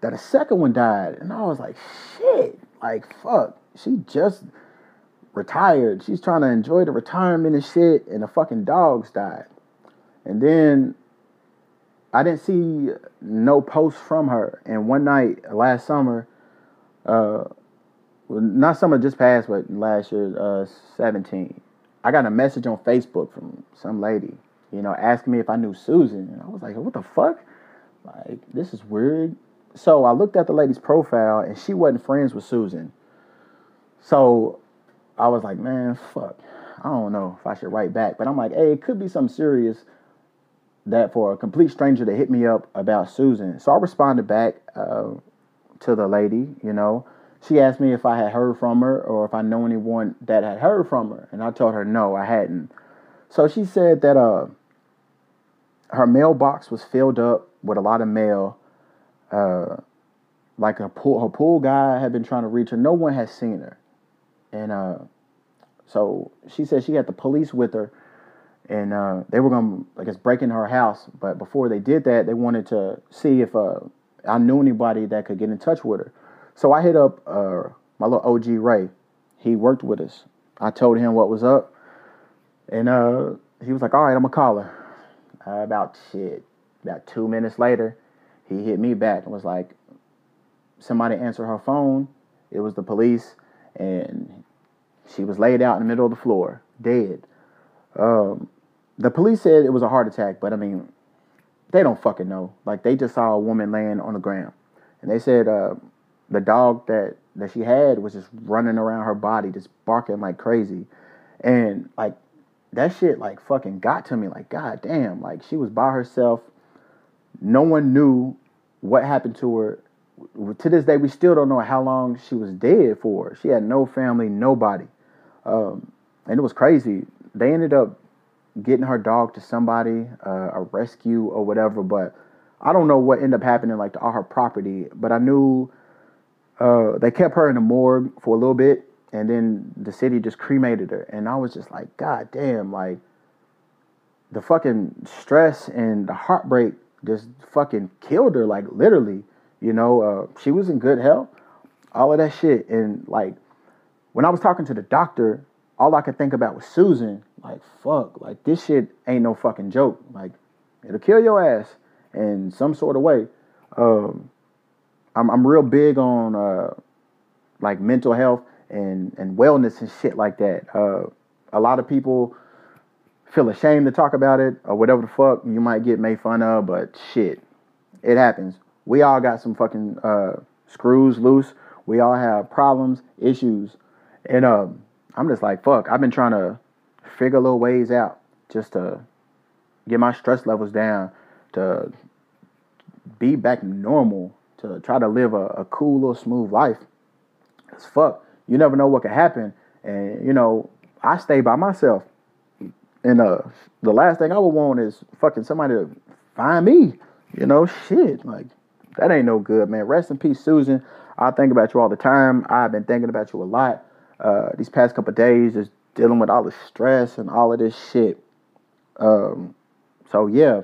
that a second one died. And I was like, shit, like, fuck. She just retired. She's trying to enjoy the retirement and shit, and the fucking dogs died. And then I didn't see no posts from her. And one night last summer, uh, not summer just passed, but last year, uh, seventeen, I got a message on Facebook from some lady, you know, asking me if I knew Susan. And I was like, what the fuck? Like, this is weird. So I looked at the lady's profile, and she wasn't friends with Susan. So I was like, man, fuck. I don't know if I should write back. But I'm like, hey, it could be something serious that for a complete stranger to hit me up about Susan. So I responded back uh, to the lady, you know. She asked me if I had heard from her or if I know anyone that had heard from her. And I told her, no, I hadn't. So she said that uh, her mailbox was filled up with a lot of mail. Uh, like her pool, her pool guy had been trying to reach her. No one had seen her. And uh, so she said she had the police with her. And uh, they were going to, I guess, break into her house. But before they did that, they wanted to see if uh, I knew anybody that could get in touch with her. So I hit up uh, my little O G Ray. He worked with us. I told him what was up. And uh, he was like, all right, I'm going to call her. Uh, about shit, about two minutes later, he hit me back and was like, somebody answered her phone. It was the police. And she was laid out in the middle of the floor, dead. Um, the police said it was a heart attack, but I mean, they don't fucking know. Like, they just saw a woman laying on the ground. And they said uh, the dog that, that she had was just running around her body, just barking like crazy. And, like, that shit, like, fucking got to me. Like, God damn. Like, she was by herself. No one knew what happened to her. To this day, we still don't know how long she was dead for. She had no family, nobody. Um, and it was crazy. They ended up getting her dog to somebody, uh, a rescue or whatever. But I don't know what ended up happening, like, to all her property. But I knew uh, they kept her in the morgue for a little bit. And then the city just cremated her. And I was just like, God damn, like, the fucking stress and the heartbreak just fucking killed her, like, literally. You know, uh, she was in good health, all of that shit. And, like, when I was talking to the doctor, all I could think about was Susan. Like, fuck, like, this shit ain't no fucking joke. Like, it'll kill your ass in some sort of way. Um, I'm, I'm real big on, uh, like, mental health and, and wellness and shit like that. Uh, a lot of people feel ashamed to talk about it or whatever the fuck, you might get made fun of, but shit, it happens. We all got some fucking uh, screws loose. We all have problems, issues. And um, I'm just like, fuck, I've been trying to figure little ways out just to get my stress levels down, to be back normal, to try to live a, a cool little smooth life. As fuck, you never know what could happen. And, you know, I stay by myself. And uh, the last thing I would want is fucking somebody to find me. You know, shit, like, that ain't no good, man. Rest in peace, Susan. I think about you all the time. I've been thinking about you a lot uh, these past couple of days, just dealing with all the stress and all of this shit. Um, so, yeah,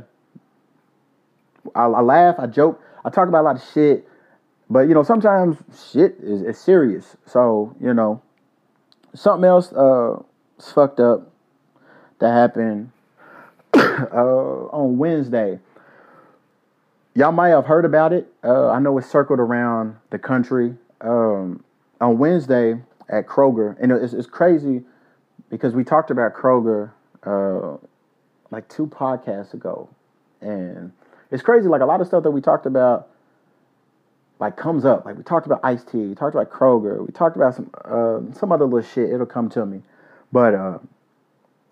I, I laugh, I joke, I talk about a lot of shit, but, you know, sometimes shit is, is serious. So, you know, something else uh, fucked up that happened uh, on Wednesday. Y'all might have heard about it. Uh, I know it's circled around the country. Um, on Wednesday at Kroger, and it's, it's crazy because we talked about Kroger uh, like two podcasts ago. And it's crazy, like a lot of stuff that we talked about like comes up. Like we talked about Ice-T, we talked about Kroger, we talked about some uh, some other little shit. It'll come to me. But uh,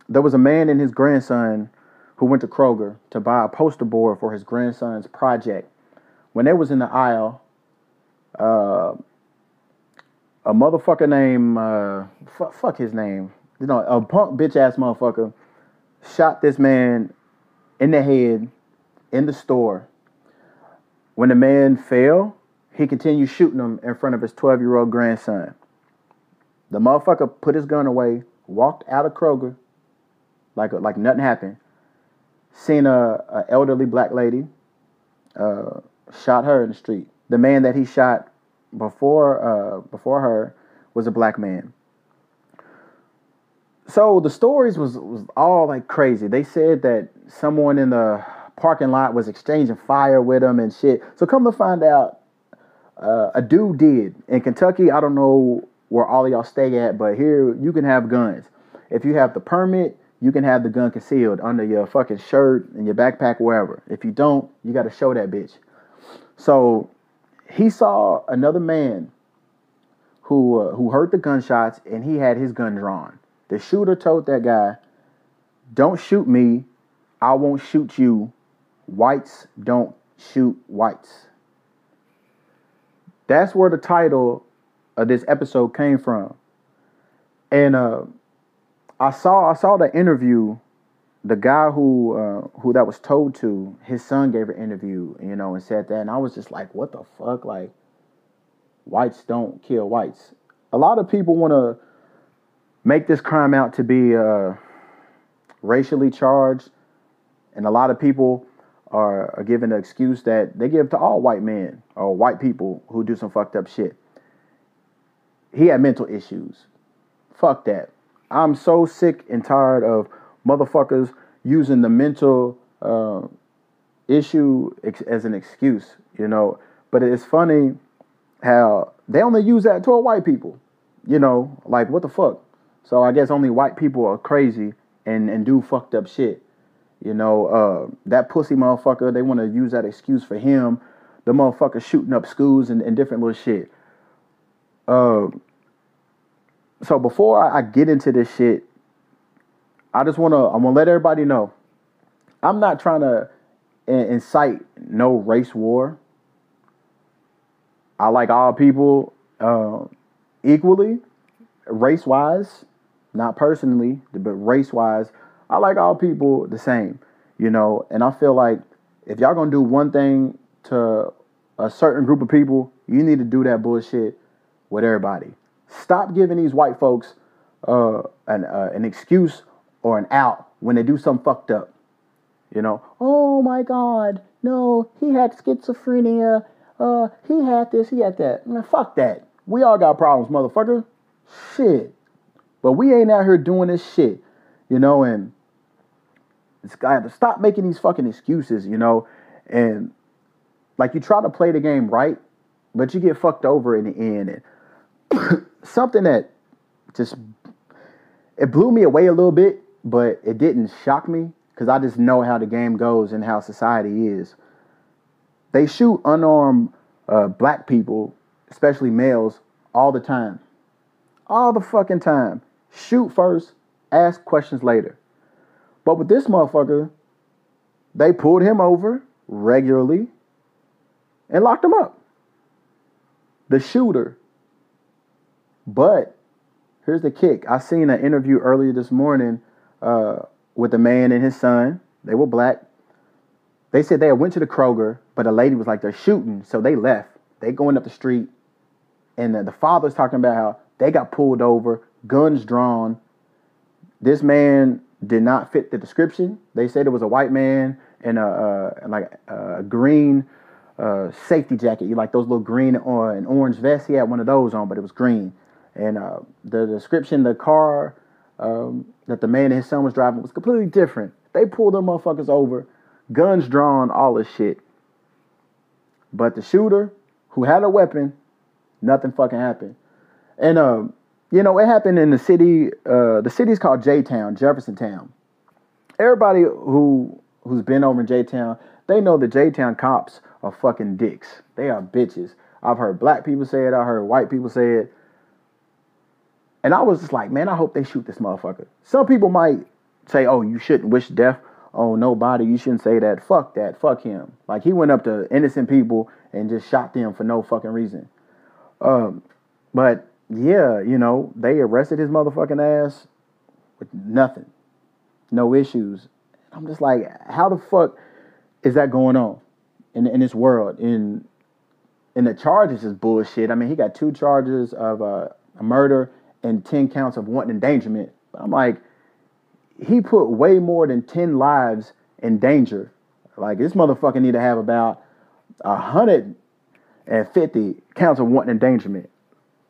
there was a man and his grandson who went to Kroger to buy a poster board for his grandson's project. When they was in the aisle, uh, a motherfucker named, uh, f- fuck his name, you know, a punk bitch-ass motherfucker shot this man in the head in the store. When the man fell, he continued shooting him in front of his twelve-year-old grandson. The motherfucker put his gun away, walked out of Kroger like, like nothing happened. Seen a, a elderly black lady, uh, shot her in the street. The man that he shot before uh, before her was a black man. So the stories was, was all like crazy. They said that someone in the parking lot was exchanging fire with him and shit. So come to find out, uh, a dude did. In Kentucky, I don't know where all of y'all stay at, but here you can have guns. If you have the permit, you can have the gun concealed under your fucking shirt and your backpack, wherever. If you don't, you got to show that bitch. So he saw another man who uh, who heard the gunshots, and he had his gun drawn. The shooter told that guy, "Don't shoot me. I won't shoot you. Whites don't shoot whites." That's where the title of this episode came from. And uh I saw I saw the interview, the guy who uh, who that was told to, his son gave an interview, you know, and said that, and I was just like, what the fuck? Like, whites don't kill whites. A lot of people want to make this crime out to be uh, racially charged, and a lot of people are, are given the excuse that they give to all white men or white people who do some fucked up shit. He had mental issues. Fuck that. I'm so sick and tired of motherfuckers using the mental uh, issue ex- as an excuse, you know. But it's funny how they only use that toward white people, you know. Like, what the fuck? So I guess only white people are crazy and, and do fucked up shit, you know. Uh, that pussy motherfucker, they want to use that excuse for him. The motherfucker shooting up schools and, and different little shit. Uh... So before I get into this shit, I just want to, I'm going to let everybody know, I'm not trying to incite no race war. I like all people uh, equally, race-wise, not personally, but race-wise, I like all people the same, you know. And I feel like if y'all going to do one thing to a certain group of people, you need to do that bullshit with everybody. Stop giving these white folks uh, an uh, an excuse or an out when they do something fucked up. You know, oh my God, no, he had schizophrenia, uh, he had this, he had that. Man, fuck that. We all got problems, motherfucker. Shit. But we ain't out here doing this shit, you know, and it's got to stop making these fucking excuses, you know, and like you try to play the game right, but you get fucked over in the end. And something that just, it blew me away a little bit but it didn't shock me because I just know how the game goes and how society is. They shoot unarmed uh, black people, especially males, all the time. All the fucking time. Shoot first, ask questions later. But with this motherfucker, they pulled him over regularly and locked him up. The shooter. But here's the kick. I seen an interview earlier this morning uh, with a man and his son. They were black. They said they went to the Kroger, but the lady was like, they're shooting. So they left. They going up the street. And the, the father's talking about how they got pulled over, guns drawn. This man did not fit the description. They said it was a white man in a uh, like a green uh, safety jacket. You like those little green or an orange vest? He had one of those on, but it was green. And uh, the description, the car um, that the man and his son was driving was completely different. They pulled them motherfuckers over, guns drawn, all this shit. But the shooter, who had a weapon, nothing fucking happened. And uh, you know, it happened in the city. Uh, the city's called J-Town, Jefferson Town. Everybody who who's been over in J-Town, they know the J-Town cops are fucking dicks. They are bitches. I've heard black people say it. I heard white people say it. And I was just like, man, I hope they shoot this motherfucker. Some people might say, oh, you shouldn't wish death on nobody. You shouldn't say that. Fuck that. Fuck him. Like, he went up to innocent people and just shot them for no fucking reason. Um, but yeah, you know, they arrested his motherfucking ass with nothing. No issues. I'm just like, how the fuck is that going on in in this world? In and the charges is bullshit. I mean, he got two charges of uh, a murder and ten counts of wanton endangerment. But I'm like, he put way more than ten lives in danger. Like, this motherfucker need to have about a hundred and fifty counts of wanton endangerment.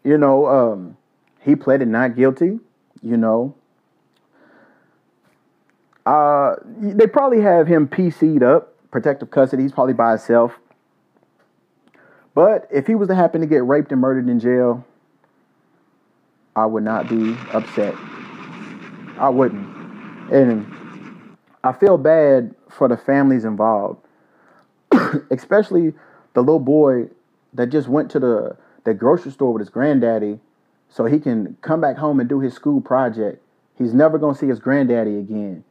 You know, um, he pleaded not guilty, you know. Uh, they probably have him P C'd up, protective custody. He's probably by himself. But if he was to happen to get raped and murdered in jail, I would not be upset. I wouldn't. And I feel bad for the families involved, especially the little boy that just went to the... the grocery store with his granddaddy so he can come back home and do his school project. He's never going to see his granddaddy again.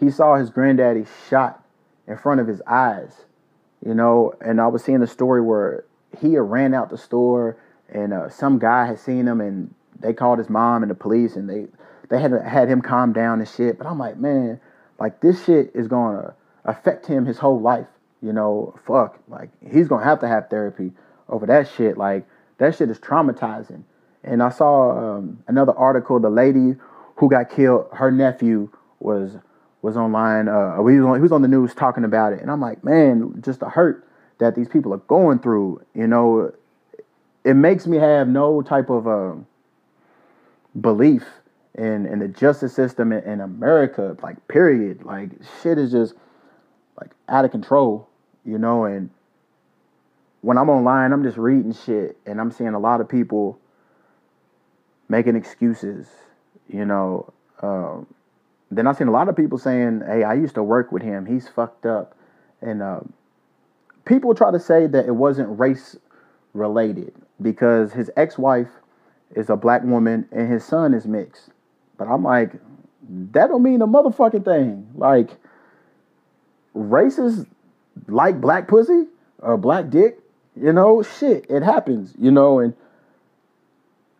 He saw his granddaddy shot in front of his eyes, you know, and I was seeing a story where he had ran out the store and uh, some guy had seen him and they called his mom and the police and they, they had had him calm down and shit. But I'm like, man, like, this shit is going to affect him his whole life, you know, fuck. Like, he's going to have to have therapy over that shit. Like, that shit is traumatizing. And I saw um, another article. The lady who got killed, her nephew was was online. Uh, he, was on, he was on the news talking about it. And I'm like, man, just the hurt that these people are going through. You know, it makes me have no type of um, belief in, in the justice system in, in America. Like, period. Like, shit is just, like, out of control. You know, and when I'm online, I'm just reading shit, and I'm seeing a lot of people making excuses, you know. Um, then I've seen a lot of people saying, hey, I used to work with him. He's fucked up. And uh, people try to say that it wasn't race-related because his ex-wife is a black woman and his son is mixed. But I'm like, that don't mean a motherfucking thing. Like, racists like black pussy or black dick. You know, shit, it happens, you know, and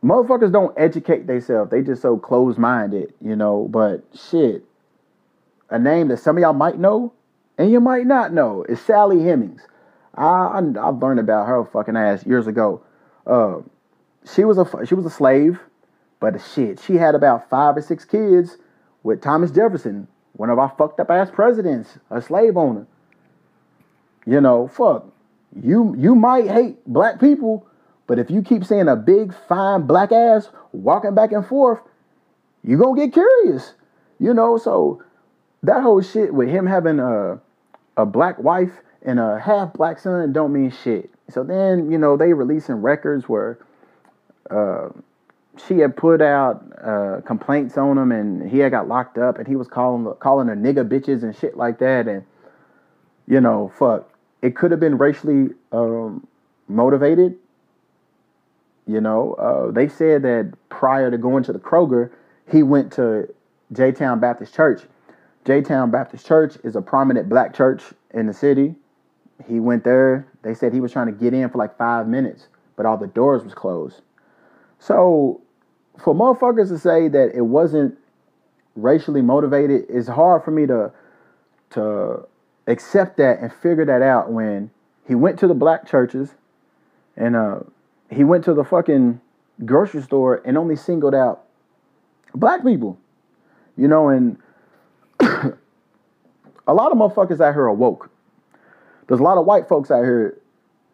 motherfuckers don't educate themselves. They just so closed-minded, you know, but shit, a name that some of y'all might know and you might not know is Sally Hemings. I, I, I learned about her fucking ass years ago. Uh, she was a, she was a slave, but shit, she had about five or six kids with Thomas Jefferson, one of our fucked up ass presidents, a slave owner. You know, fuck. You you might hate black people, but if you keep seeing a big, fine black ass walking back and forth, you're going to get curious. You know, so that whole shit with him having a, a black wife and a half-black son don't mean shit. So then, you know, they releasing records where uh, she had put out uh, complaints on him, and he had got locked up, and he was calling calling her nigga bitches and shit like that, and you know, fuck, it could have been racially um, motivated. You know, uh, they said that prior to going to the Kroger, he went to J-Town Baptist Church. J-Town Baptist Church is a prominent black church in the city. He went there. They said he was trying to get in for like five minutes, but all the doors was closed. So for motherfuckers to say that it wasn't racially motivated, it's hard for me to to accept that and figure that out when he went to the black churches and uh, he went to the fucking grocery store and only singled out black people. You know, and a lot of motherfuckers out here are woke. There's a lot of white folks out here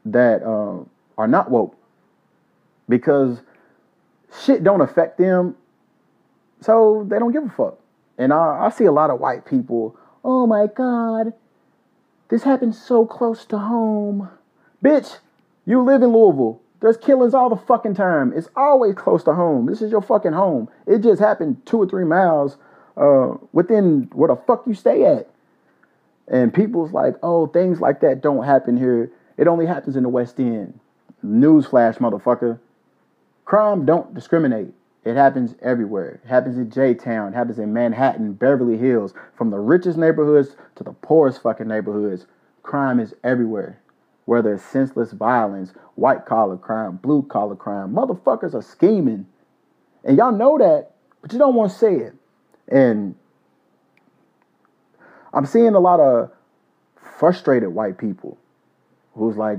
that uh, are not woke because shit don't affect them, so they don't give a fuck. And I, I see a lot of white people, oh my God, this happened so close to home. Bitch, you live in Louisville. There's killings all the fucking time. It's always close to home. This is your fucking home. It just happened two or three miles uh, within where the fuck you stay at. And people's like, oh, things like that don't happen here. It only happens in the West End. Newsflash, motherfucker. Crime don't discriminate. It happens everywhere. It happens in J-Town. It happens in Manhattan, Beverly Hills. From the richest neighborhoods to the poorest fucking neighborhoods, crime is everywhere. Whether it's senseless violence, white-collar crime, blue-collar crime, motherfuckers are scheming. And y'all know that, but you don't want to say it. And I'm seeing a lot of frustrated white people who's like,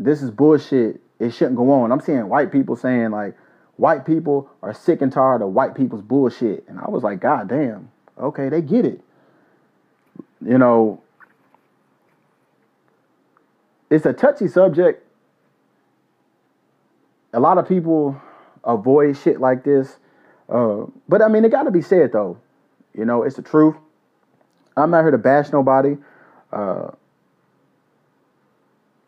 this is bullshit. It shouldn't go on. I'm seeing white people saying like, white people are sick and tired of white people's bullshit. And I was like, God damn. Okay, they get it. You know, it's a touchy subject. A lot of people avoid shit like this. Uh, but I mean, it got to be said though. You know, it's the truth. I'm not here to bash nobody. Uh,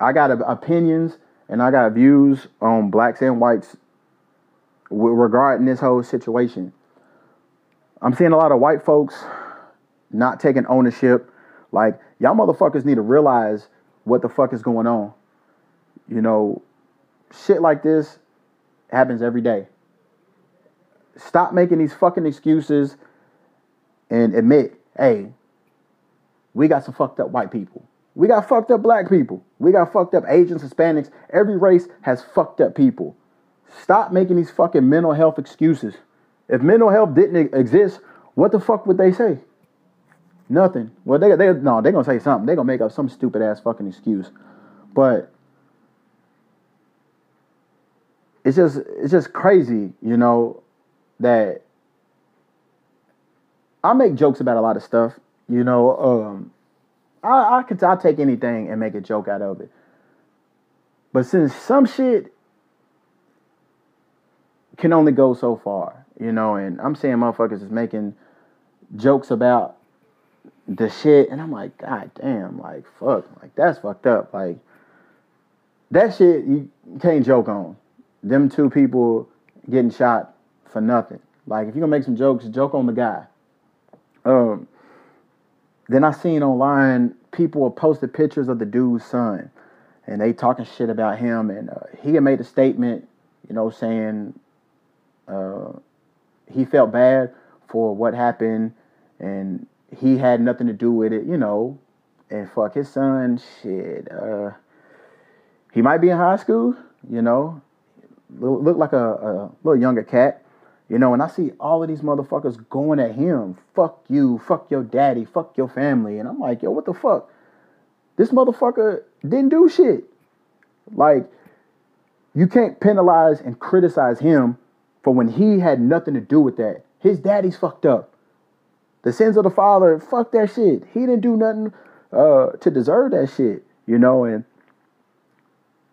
I got opinions and I got views on blacks and whites w- regarding this whole situation. I'm seeing a lot of white folks not taking ownership. Like, y'all motherfuckers need to realize what the fuck is going on. You know, shit like this happens every day. Stop making these fucking excuses and admit, hey, we got some fucked up white people. We got fucked up black people. We got fucked up Asians, Hispanics. Every race has fucked up people. Stop making these fucking mental health excuses. If mental health didn't exist, what the fuck would they say? Nothing. Well, they they no, they're going to say something. They're going to make up some stupid ass fucking excuse. But it's just it's just crazy, you know, that I make jokes about a lot of stuff. You know, um, I, I could I'll take anything and make a joke out of it. But since some shit can only go so far, you know, and I'm seeing motherfuckers is making jokes about the shit, and I'm like, God damn, like, fuck, like, that's fucked up. Like, that shit you can't joke on. Them two people getting shot for nothing. Like, if you're going to make some jokes, joke on the guy. Um... Then I seen online, people posted pictures of the dude's son, and they talking shit about him, and uh, he had made a statement, you know, saying uh, he felt bad for what happened, and he had nothing to do with it, you know, and fuck his son, shit, uh, he might be in high school, you know, look, look like a, a little younger cat. You know, and I see all of these motherfuckers going at him. Fuck you. Fuck your daddy. Fuck your family. And I'm like, yo, what the fuck? This motherfucker didn't do shit. Like, you can't penalize and criticize him for when he had nothing to do with that. His daddy's fucked up. The sins of the father, fuck that shit. He didn't do nothing uh, to deserve that shit, you know. And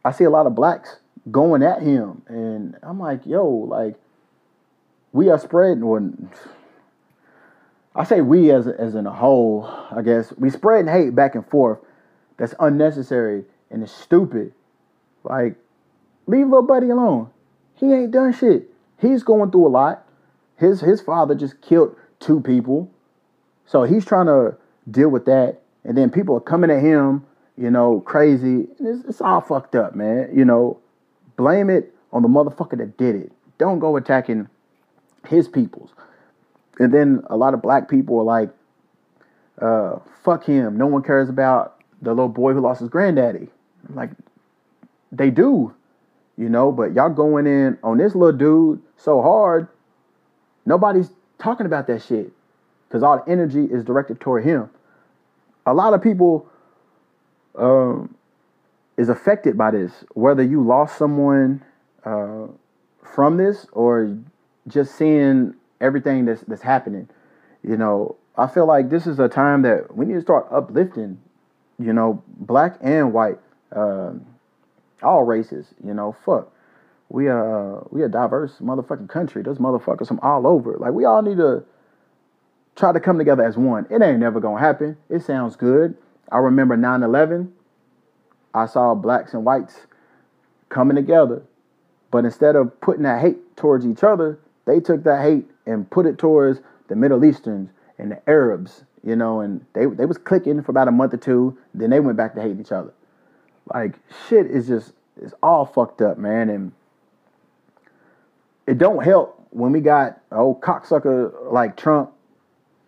I see a lot of blacks going at him. And I'm like, yo, like, we are spreading, or I say we as as in a whole, I guess, we spreading hate back and forth that's unnecessary and it's stupid. Like, leave little buddy alone. He ain't done shit. He's going through a lot. His his father just killed two people. So he's trying to deal with that. And then people are coming at him, you know, crazy. And it's, it's all fucked up, man. You know, blame it on the motherfucker that did it. Don't go attacking his peoples. And then a lot of black people are like, uh, fuck him. No one cares about the little boy who lost his granddaddy. I'm like, they do, you know, but y'all going in on this little dude so hard, nobody's talking about that shit because all the energy is directed toward him. A lot of people um, is affected by this, whether you lost someone uh, from this or just seeing everything that's that's happening. You know, I feel like this is a time that we need to start uplifting, you know, black and white, uh, all races, you know, fuck. We uh we a diverse motherfucking country. There's motherfuckers from all over. Like, we all need to try to come together as one. It ain't never gonna happen. It sounds good. I remember nine eleven. I saw blacks and whites coming together. But instead of putting that hate towards each other, they took that hate and put it towards the Middle Easterns and the Arabs, you know, and they they was clicking for about a month or two. Then they went back to hating each other. Like, shit is just, it's all fucked up, man. And it don't help when we got an old cocksucker like Trump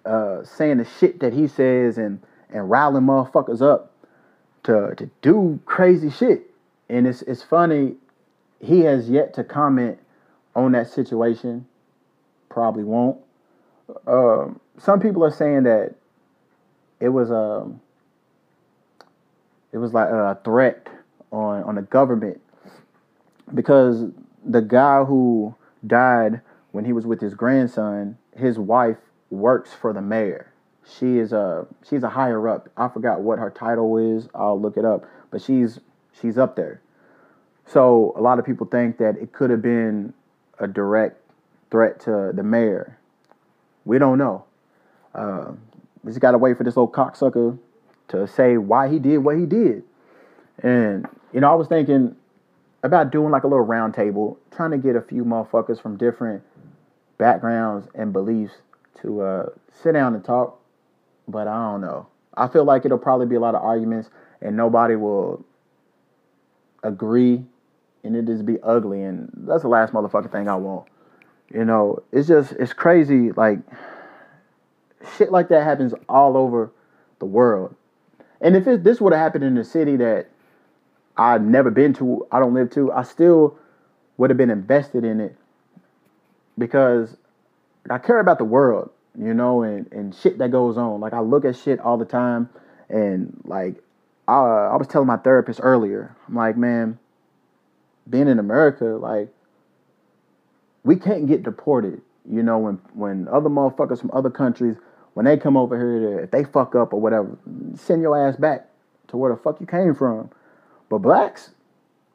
uh, saying the shit that he says and, and riling motherfuckers up to to do crazy shit. And it's it's funny, he has yet to comment on that situation. Probably won't. Um, some people are saying that it was um, it was like a threat on, on the government because the guy who died when he was with his grandson, his wife works for the mayor. She is a she's a higher up. I forgot what her title is. I'll look it up. But she's she's up there. So a lot of people think that it could have been a direct threat to the mayor. We don't know. Uh, we just gotta wait for this old cocksucker to say why he did what he did. And you know, I was thinking about doing like a little round table, trying to get a few motherfuckers from different backgrounds and beliefs to uh, sit down and talk, but I don't know. I feel like it'll probably be a lot of arguments and nobody will agree and it'll just be ugly, and that's the last motherfucking thing I want. You know, it's just, it's crazy. Like, shit like that happens all over the world. And if it, this would have happened in a city that I've never been to, I don't live to, I still would have been invested in it because I care about the world, you know, and, and shit that goes on. Like, I look at shit all the time, and like I, I was telling my therapist earlier, I'm like, man, being in America, like, we can't get deported, you know, when, when other motherfuckers from other countries, when they come over here, to, if they fuck up or whatever, send your ass back to where the fuck you came from. But blacks,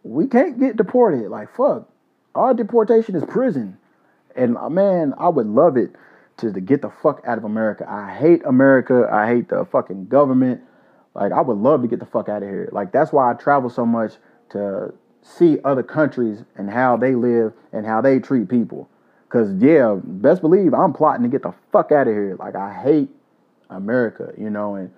we can't get deported. Like, fuck, our deportation is prison. And man, I would love it to, to get the fuck out of America. I hate America. I hate the fucking government. Like, I would love to get the fuck out of here. Like, that's why I travel so much, to see other countries and how they live and how they treat people. Because, yeah, best believe I'm plotting to get the fuck out of here. Like, I hate America, you know, and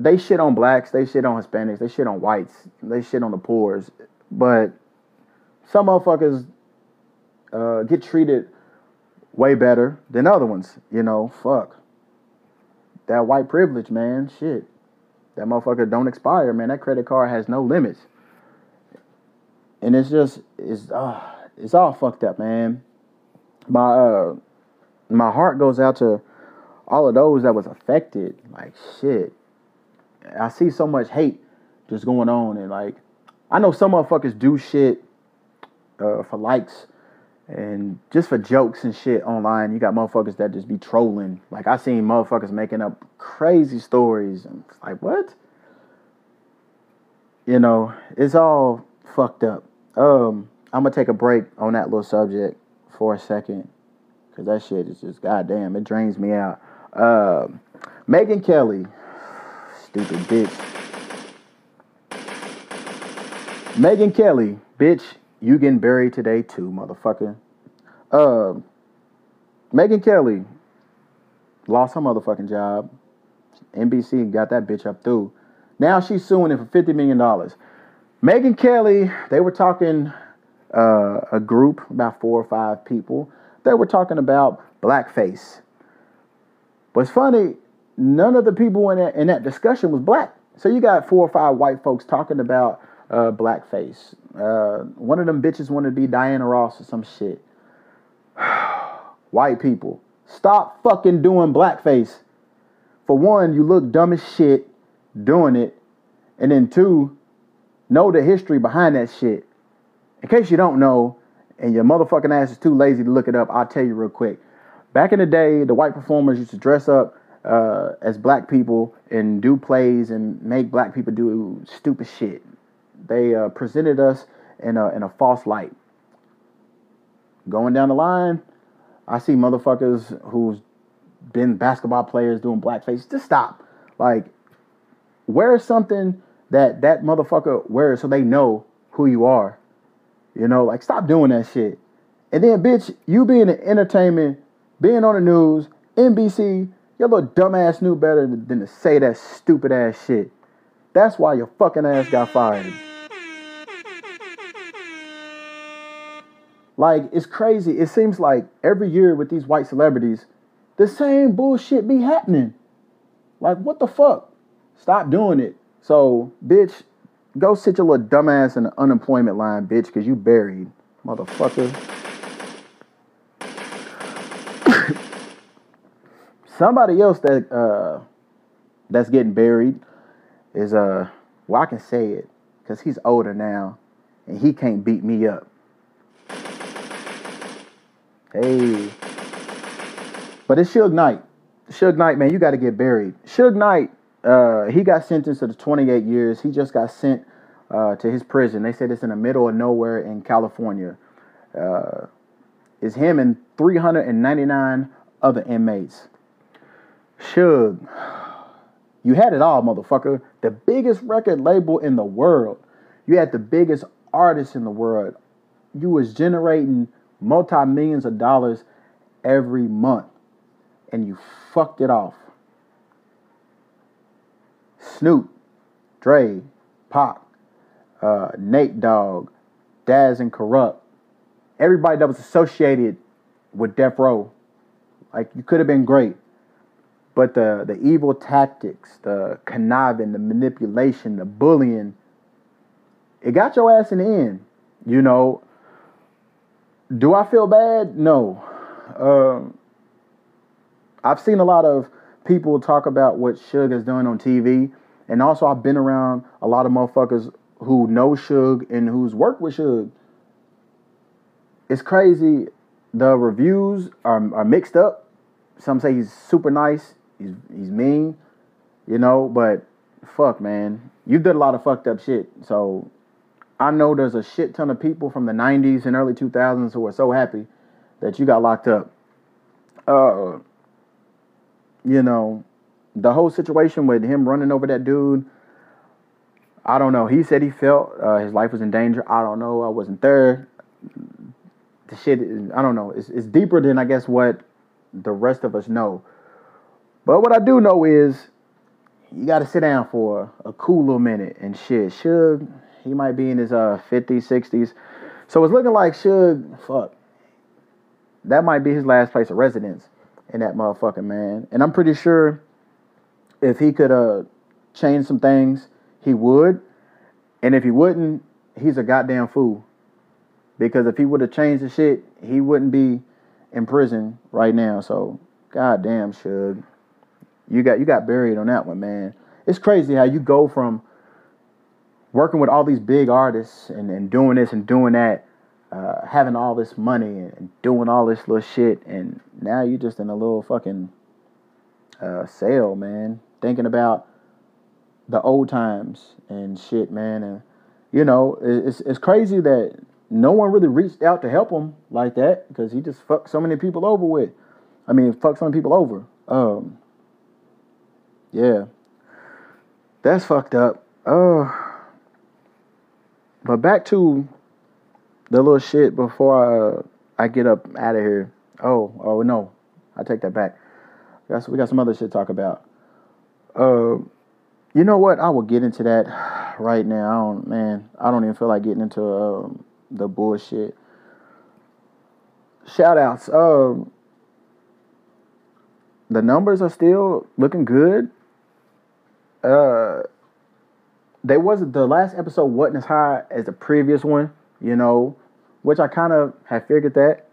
they shit on blacks, they shit on Hispanics, they shit on whites, they shit on the poors. But some motherfuckers uh, get treated way better than other ones, you know, fuck. That white privilege, man, shit. That motherfucker don't expire, man. That credit card has no limits. And it's just, it's, uh, it's all fucked up, man. My, uh, my heart goes out to all of those that was affected. Like, shit. I see so much hate just going on, and like, I know some motherfuckers do shit uh, for likes and just for jokes and shit online. You got motherfuckers that just be trolling. Like, I seen motherfuckers making up crazy stories, and it's like, what? You know, it's all fucked up. Um, I'm gonna take a break on that little subject for a second, cause that shit is just goddamn. It drains me out. Uh, Megyn Kelly. Stupid bitch. Megyn Kelly, bitch, You getting buried today too, motherfucker. Uh, Megyn Kelly lost her motherfucking job. N B C got that bitch up through. Now she's suing him for fifty million dollars. Megyn Kelly, they were talking, uh, a group, about four or five people. They were talking about blackface. What's funny, none of the people in that, in that discussion was black. So you got four or five white folks talking about uh, blackface. Uh, one of them bitches wanted to be Diana Ross or some shit. White people, stop fucking doing blackface. For one, you look dumb as shit doing it. And then two, know the history behind that shit. In case you don't know, and your motherfucking ass is too lazy to look it up, I'll tell you real quick. Back in the day, the white performers used to dress up uh, as black people and do plays and make black people do stupid shit. They uh, presented us in a, in a false light. Going down the line, I see motherfuckers who's been basketball players doing blackface. Just stop. Like, wear something that that motherfucker wears so they know who you are. You know, like, stop doing that shit. And then, bitch, you being in entertainment, being on the news, N B C, your little dumbass knew better than to say that stupid ass shit. That's why your fucking ass got fired. Like, it's crazy. It seems like every year with these white celebrities, the same bullshit be happening. Like, what the fuck? Stop doing it. So, bitch, go sit your little dumbass in the unemployment line, bitch, because you buried, motherfucker. Somebody else that uh, that's getting buried is, uh, well, I can say it, because he's older now, and he can't beat me up. Hey. But it's Suge Knight. Suge Knight, man, you got to get buried. Suge Knight, uh, he got sentenced to the twenty-eight years. He just got sent uh, to his prison. They said it's in the middle of nowhere in California. Uh, it's him and three hundred ninety-nine other inmates. Suge, you had it all, motherfucker. The biggest record label in the world. You had the biggest artist in the world. You was generating multi-millions of dollars every month. And you fucked it off. Snoop, Dre, Pac, uh, Nate Dogg, Daz and Corrupt. Everybody that was associated with Death Row. Like, you could have been great. But the, the evil tactics, the conniving, the manipulation, the bullying, it got your ass in the end. You know, do I feel bad? No. Um, I've seen a lot of people talk about what Suge has done on T V. And also I've been around a lot of motherfuckers who know Suge and who's worked with Suge. It's crazy. The reviews are, are mixed up. Some say he's super nice. He's he's mean, you know, but fuck, man. You did a lot of fucked up shit. So I know there's a shit ton of people from the nineties and early two thousands who are so happy that you got locked up. Uh, you know, the whole situation with him running over that dude, I don't know. He said he felt uh, his life was in danger. I don't know. I wasn't there. The shit, I don't know. It's, it's deeper than, I guess, what the rest of us know. But what I do know is you got to sit down for a cool little minute and shit. Suge, he might be in his uh, fifties, sixties. So it's looking like Suge, fuck, that might be his last place of residence in that motherfucking man. And I'm pretty sure if he could uh, change some things, he would. And if he wouldn't, he's a goddamn fool. Because if he would have changed the shit, he wouldn't be in prison right now. So goddamn, Suge, you got you got buried on that one, man. It's crazy how you go from working with all these big artists and, and doing this and doing that, uh, having all this money and doing all this little shit, and now you're just in a little fucking uh, cell, man, thinking about the old times and shit, man. And you know, it's it's crazy that no one really reached out to help him like that, because he just fucked so many people over with. I mean, fucked so many people over. Um, yeah. That's fucked up. Uh, but back to the little shit before I, I get up out of here. Oh, oh no, I take that back. We got, we got some other shit to talk about. Uh, you know what? I will get into that right now. I don't, man, I don't even feel like getting into um, the bullshit. Shout outs. Um, the numbers are still looking good. Uh, they wasn't the last episode wasn't as high as the previous one, you know, which I kind of had figured that.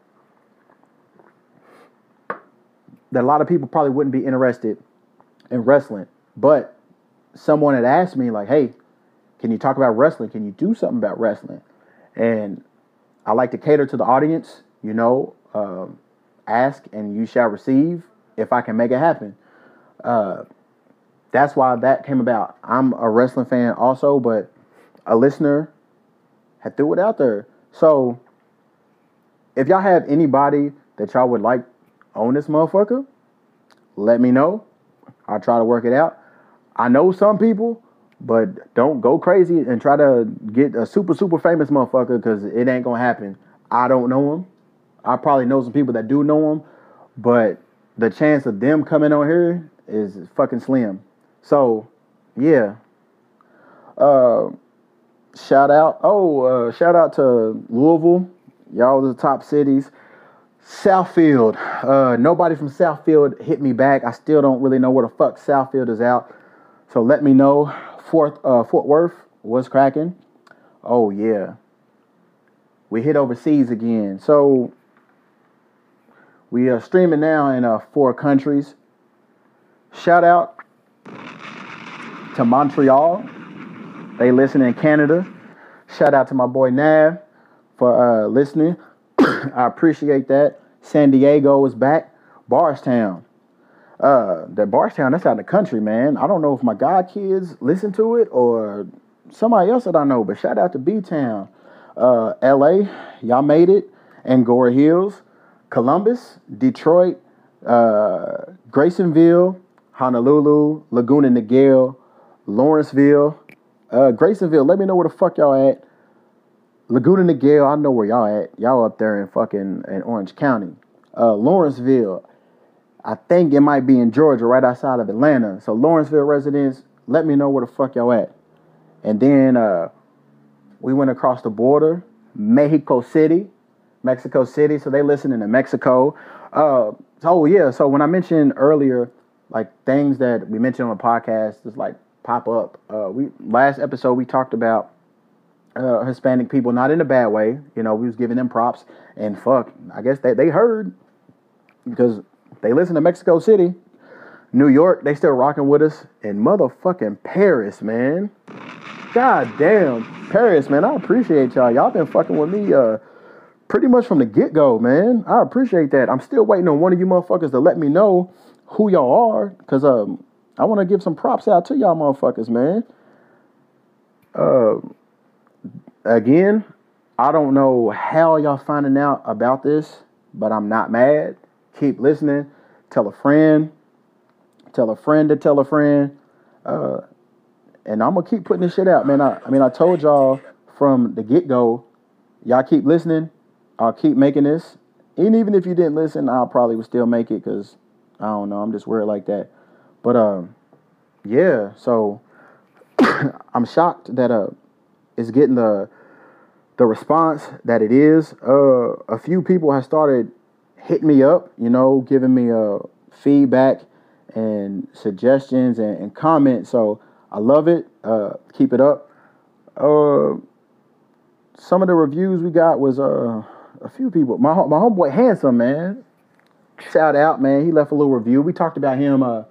That a lot of people probably wouldn't be interested in wrestling, but someone had asked me like, "Hey, can you talk about wrestling? Can you do something about wrestling?" And I like to cater to the audience, you know. Um, ask and you shall receive. If I can make it happen, uh, that's why that came about. I'm a wrestling fan also, but a listener had threw it out there. So, if y'all have anybody that y'all would like on this motherfucker, let me know. I'll try to work it out. I know some people, but don't go crazy and try to get a super, super famous motherfucker because it ain't going to happen. I don't know him. I probably know some people that do know him, but the chance of them coming on here is fucking slim. So, yeah. Uh, shout out. Oh, uh, shout out to Louisville. Y'all the top cities. Southfield. Uh, nobody from Southfield hit me back. I still don't really know where the fuck Southfield is out. So let me know. Fort, uh, Fort Worth was cracking. Oh, yeah. We hit overseas again. So we are streaming now in uh, four countries. Shout out to Montreal. They listen in Canada. Shout out to my boy Nav for uh, listening. I appreciate that. San Diego is back. Barstown. Uh, that Barstown, that's out of the country, man. I don't know if my god kids listen to it or somebody else that I know, but shout out to B-Town. Uh, L A, y'all made it. Angora Hills. Columbus, Detroit, uh, Graysonville, Honolulu, Laguna Niguel, Lawrenceville, uh, Graysonville. Let me know where the fuck y'all at. Laguna Niguel, I know where y'all at. Y'all up there in fucking in Orange County. Uh, Lawrenceville, I think it might be in Georgia, right outside of Atlanta. So Lawrenceville residents, let me know where the fuck y'all at. And then uh, we went across the border, Mexico City. Mexico City, so they listening to Mexico. Uh, oh, yeah, so when I mentioned earlier, like, things that we mentioned on the podcast just, like, pop up. Uh, we last episode, we talked about uh, Hispanic people, not in a bad way. You know, we was giving them props, and fuck, I guess they, they heard because they listen to Mexico City. New York, they still rocking with us, and motherfucking Paris, man. God damn, Paris, man, I appreciate y'all. Y'all been fucking with me, uh, pretty much from the get-go, man. I appreciate that. I'm still waiting on one of you motherfuckers to let me know who y'all are, because um, I want to give some props out to y'all motherfuckers, man. Uh, again, I don't know how y'all finding out about this, but I'm not mad. Keep listening. Tell a friend. Tell a friend to tell a friend. Uh, and I'm going to keep putting this shit out, man. I, I mean, I told y'all from the get-go, y'all keep listening. I'll keep making this. And even if you didn't listen, I'll probably would still make it because, I don't know, I'm just weird like that. But, um, yeah, so I'm shocked that uh, it's getting the the response that it is. Uh, a few people have started hitting me up, you know, giving me uh, feedback and suggestions and, and comments. So I love it. Uh, keep it up. Uh, some of the reviews we got was... Uh, A few people. My my homeboy Handsome, man. Shout out, man. He left a little review. We talked about him uh,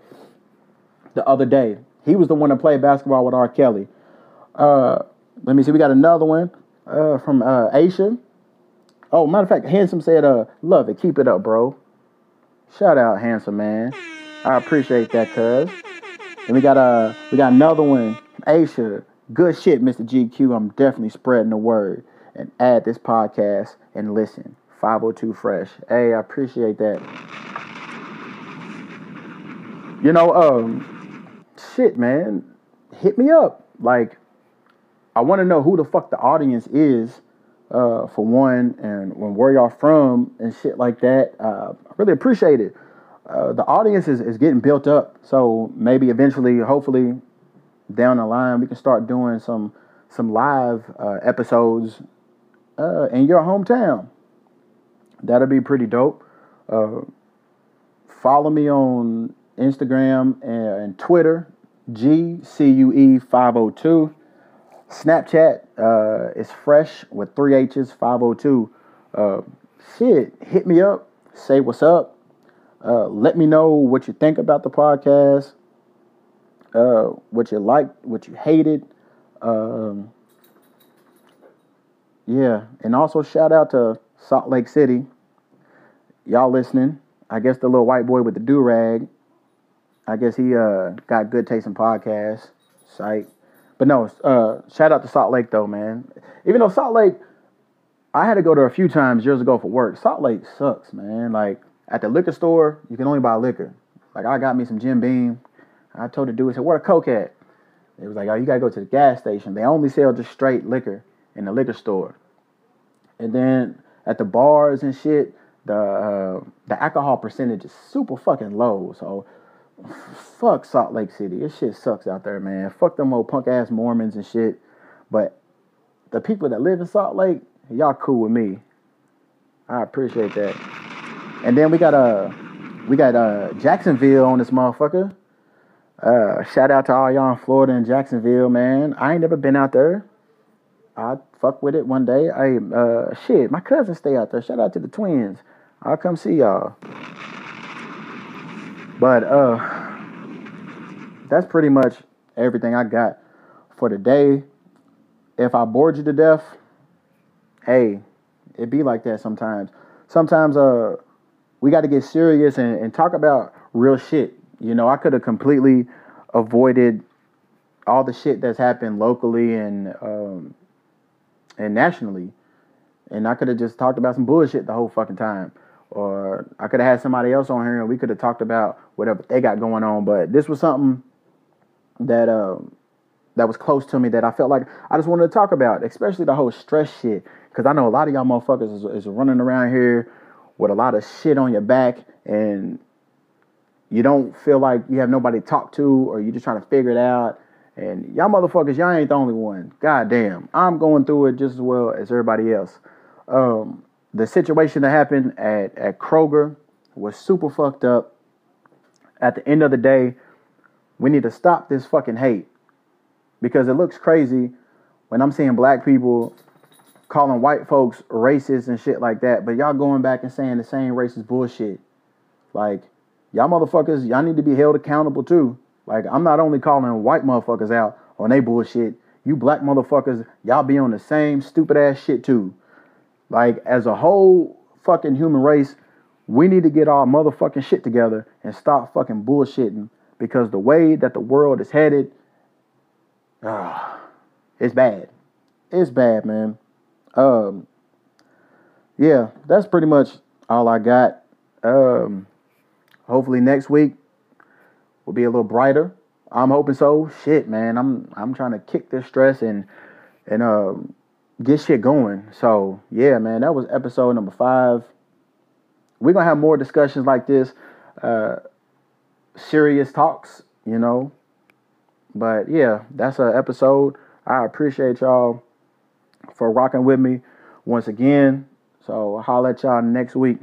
the other day. He was the one to play basketball with R. Kelly. Uh, let me see. We got another one uh, from uh, Aisha. Oh, matter of fact, Handsome said, uh, love it. Keep it up, bro. Shout out, Handsome, man. I appreciate that, cuz. And we got, uh, we got another one. Aisha. Good shit, Mister G Q. I'm definitely spreading the word. And add this podcast and listen. five oh two Fresh. Hey, I appreciate that. You know, um, shit, man. Hit me up. Like, I want to know who the fuck the audience is uh, for one, and when where y'all from and shit like that. Uh, I really appreciate it. Uh, the audience is, is getting built up, so maybe eventually, hopefully, down the line, we can start doing some some live uh, episodes uh, in your hometown. That'll be pretty dope. Uh, follow me on Instagram and, and Twitter, G C U E five oh two. Snapchat uh, is fresh with three H's, five oh two. Uh, shit, hit me up. Say what's up. Uh, let me know what you think about the podcast, uh, what you liked, what you hated. Um, yeah, and also shout out to Salt Lake City. Y'all listening. I guess the little white boy with the do-rag, I guess he uh, got good taste in podcasts. Psych. But no, uh, shout out to Salt Lake, though, man. Even though Salt Lake, I had to go there a few times years ago for work. Salt Lake sucks, man. Like, at the liquor store, you can only buy liquor. Like, I got me some Jim Beam. I told the dude, I said, where the Coke at? It was like, oh, you got to go to the gas station. They only sell just straight liquor in the liquor store. And then at the bars and shit, the uh, the alcohol percentage is super fucking low. So, fuck Salt Lake City. This shit sucks out there, man. Fuck them old punk-ass Mormons and shit. But the people that live in Salt Lake, y'all cool with me. I appreciate that. And then we got uh, we got uh, Jacksonville on this motherfucker. Uh, shout out to all y'all in Florida and Jacksonville, man. I ain't never been out there. I fuck with it one day. I uh, shit, my cousins stay out there. Shout out to the twins. I'll come see y'all. But uh, that's pretty much everything I got for today. If I bored you to death, hey, it be like that sometimes. Sometimes uh, we got to get serious and, and talk about real shit. You know, I could have completely avoided all the shit that's happened locally and um, and nationally. And I could have just talked about some bullshit the whole fucking time. Or I could have had somebody else on here and we could have talked about whatever they got going on. But this was something that uh, that was close to me that I felt like I just wanted to talk about, especially the whole stress shit. Because I know a lot of y'all motherfuckers is, is running around here with a lot of shit on your back and you don't feel like you have nobody to talk to or you're just trying to figure it out. And y'all motherfuckers, y'all ain't the only one. God damn, I'm going through it just as well as everybody else. Um... The situation that happened at, at Kroger was super fucked up. At the end of the day, we need to stop this fucking hate. Because it looks crazy when I'm seeing black people calling white folks racist and shit like that. But y'all going back and saying the same racist bullshit. Like, y'all motherfuckers, y'all need to be held accountable too. Like, I'm not only calling white motherfuckers out on they bullshit. You black motherfuckers, y'all be on the same stupid ass shit too. Like, as a whole fucking human race, we need to get our motherfucking shit together and stop fucking bullshitting, because the way that the world is headed, uh, it's bad. It's bad, man. Um, yeah, that's pretty much all I got. Um, hopefully next week will be a little brighter. I'm hoping so. Shit, man, I'm I'm trying to kick this stress and and um. get shit going. So yeah, man, that was episode number five. We're gonna have more discussions like this, uh serious talks, you know. But yeah, that's an episode. I appreciate y'all for rocking with me once again. So I'll holler at y'all next week.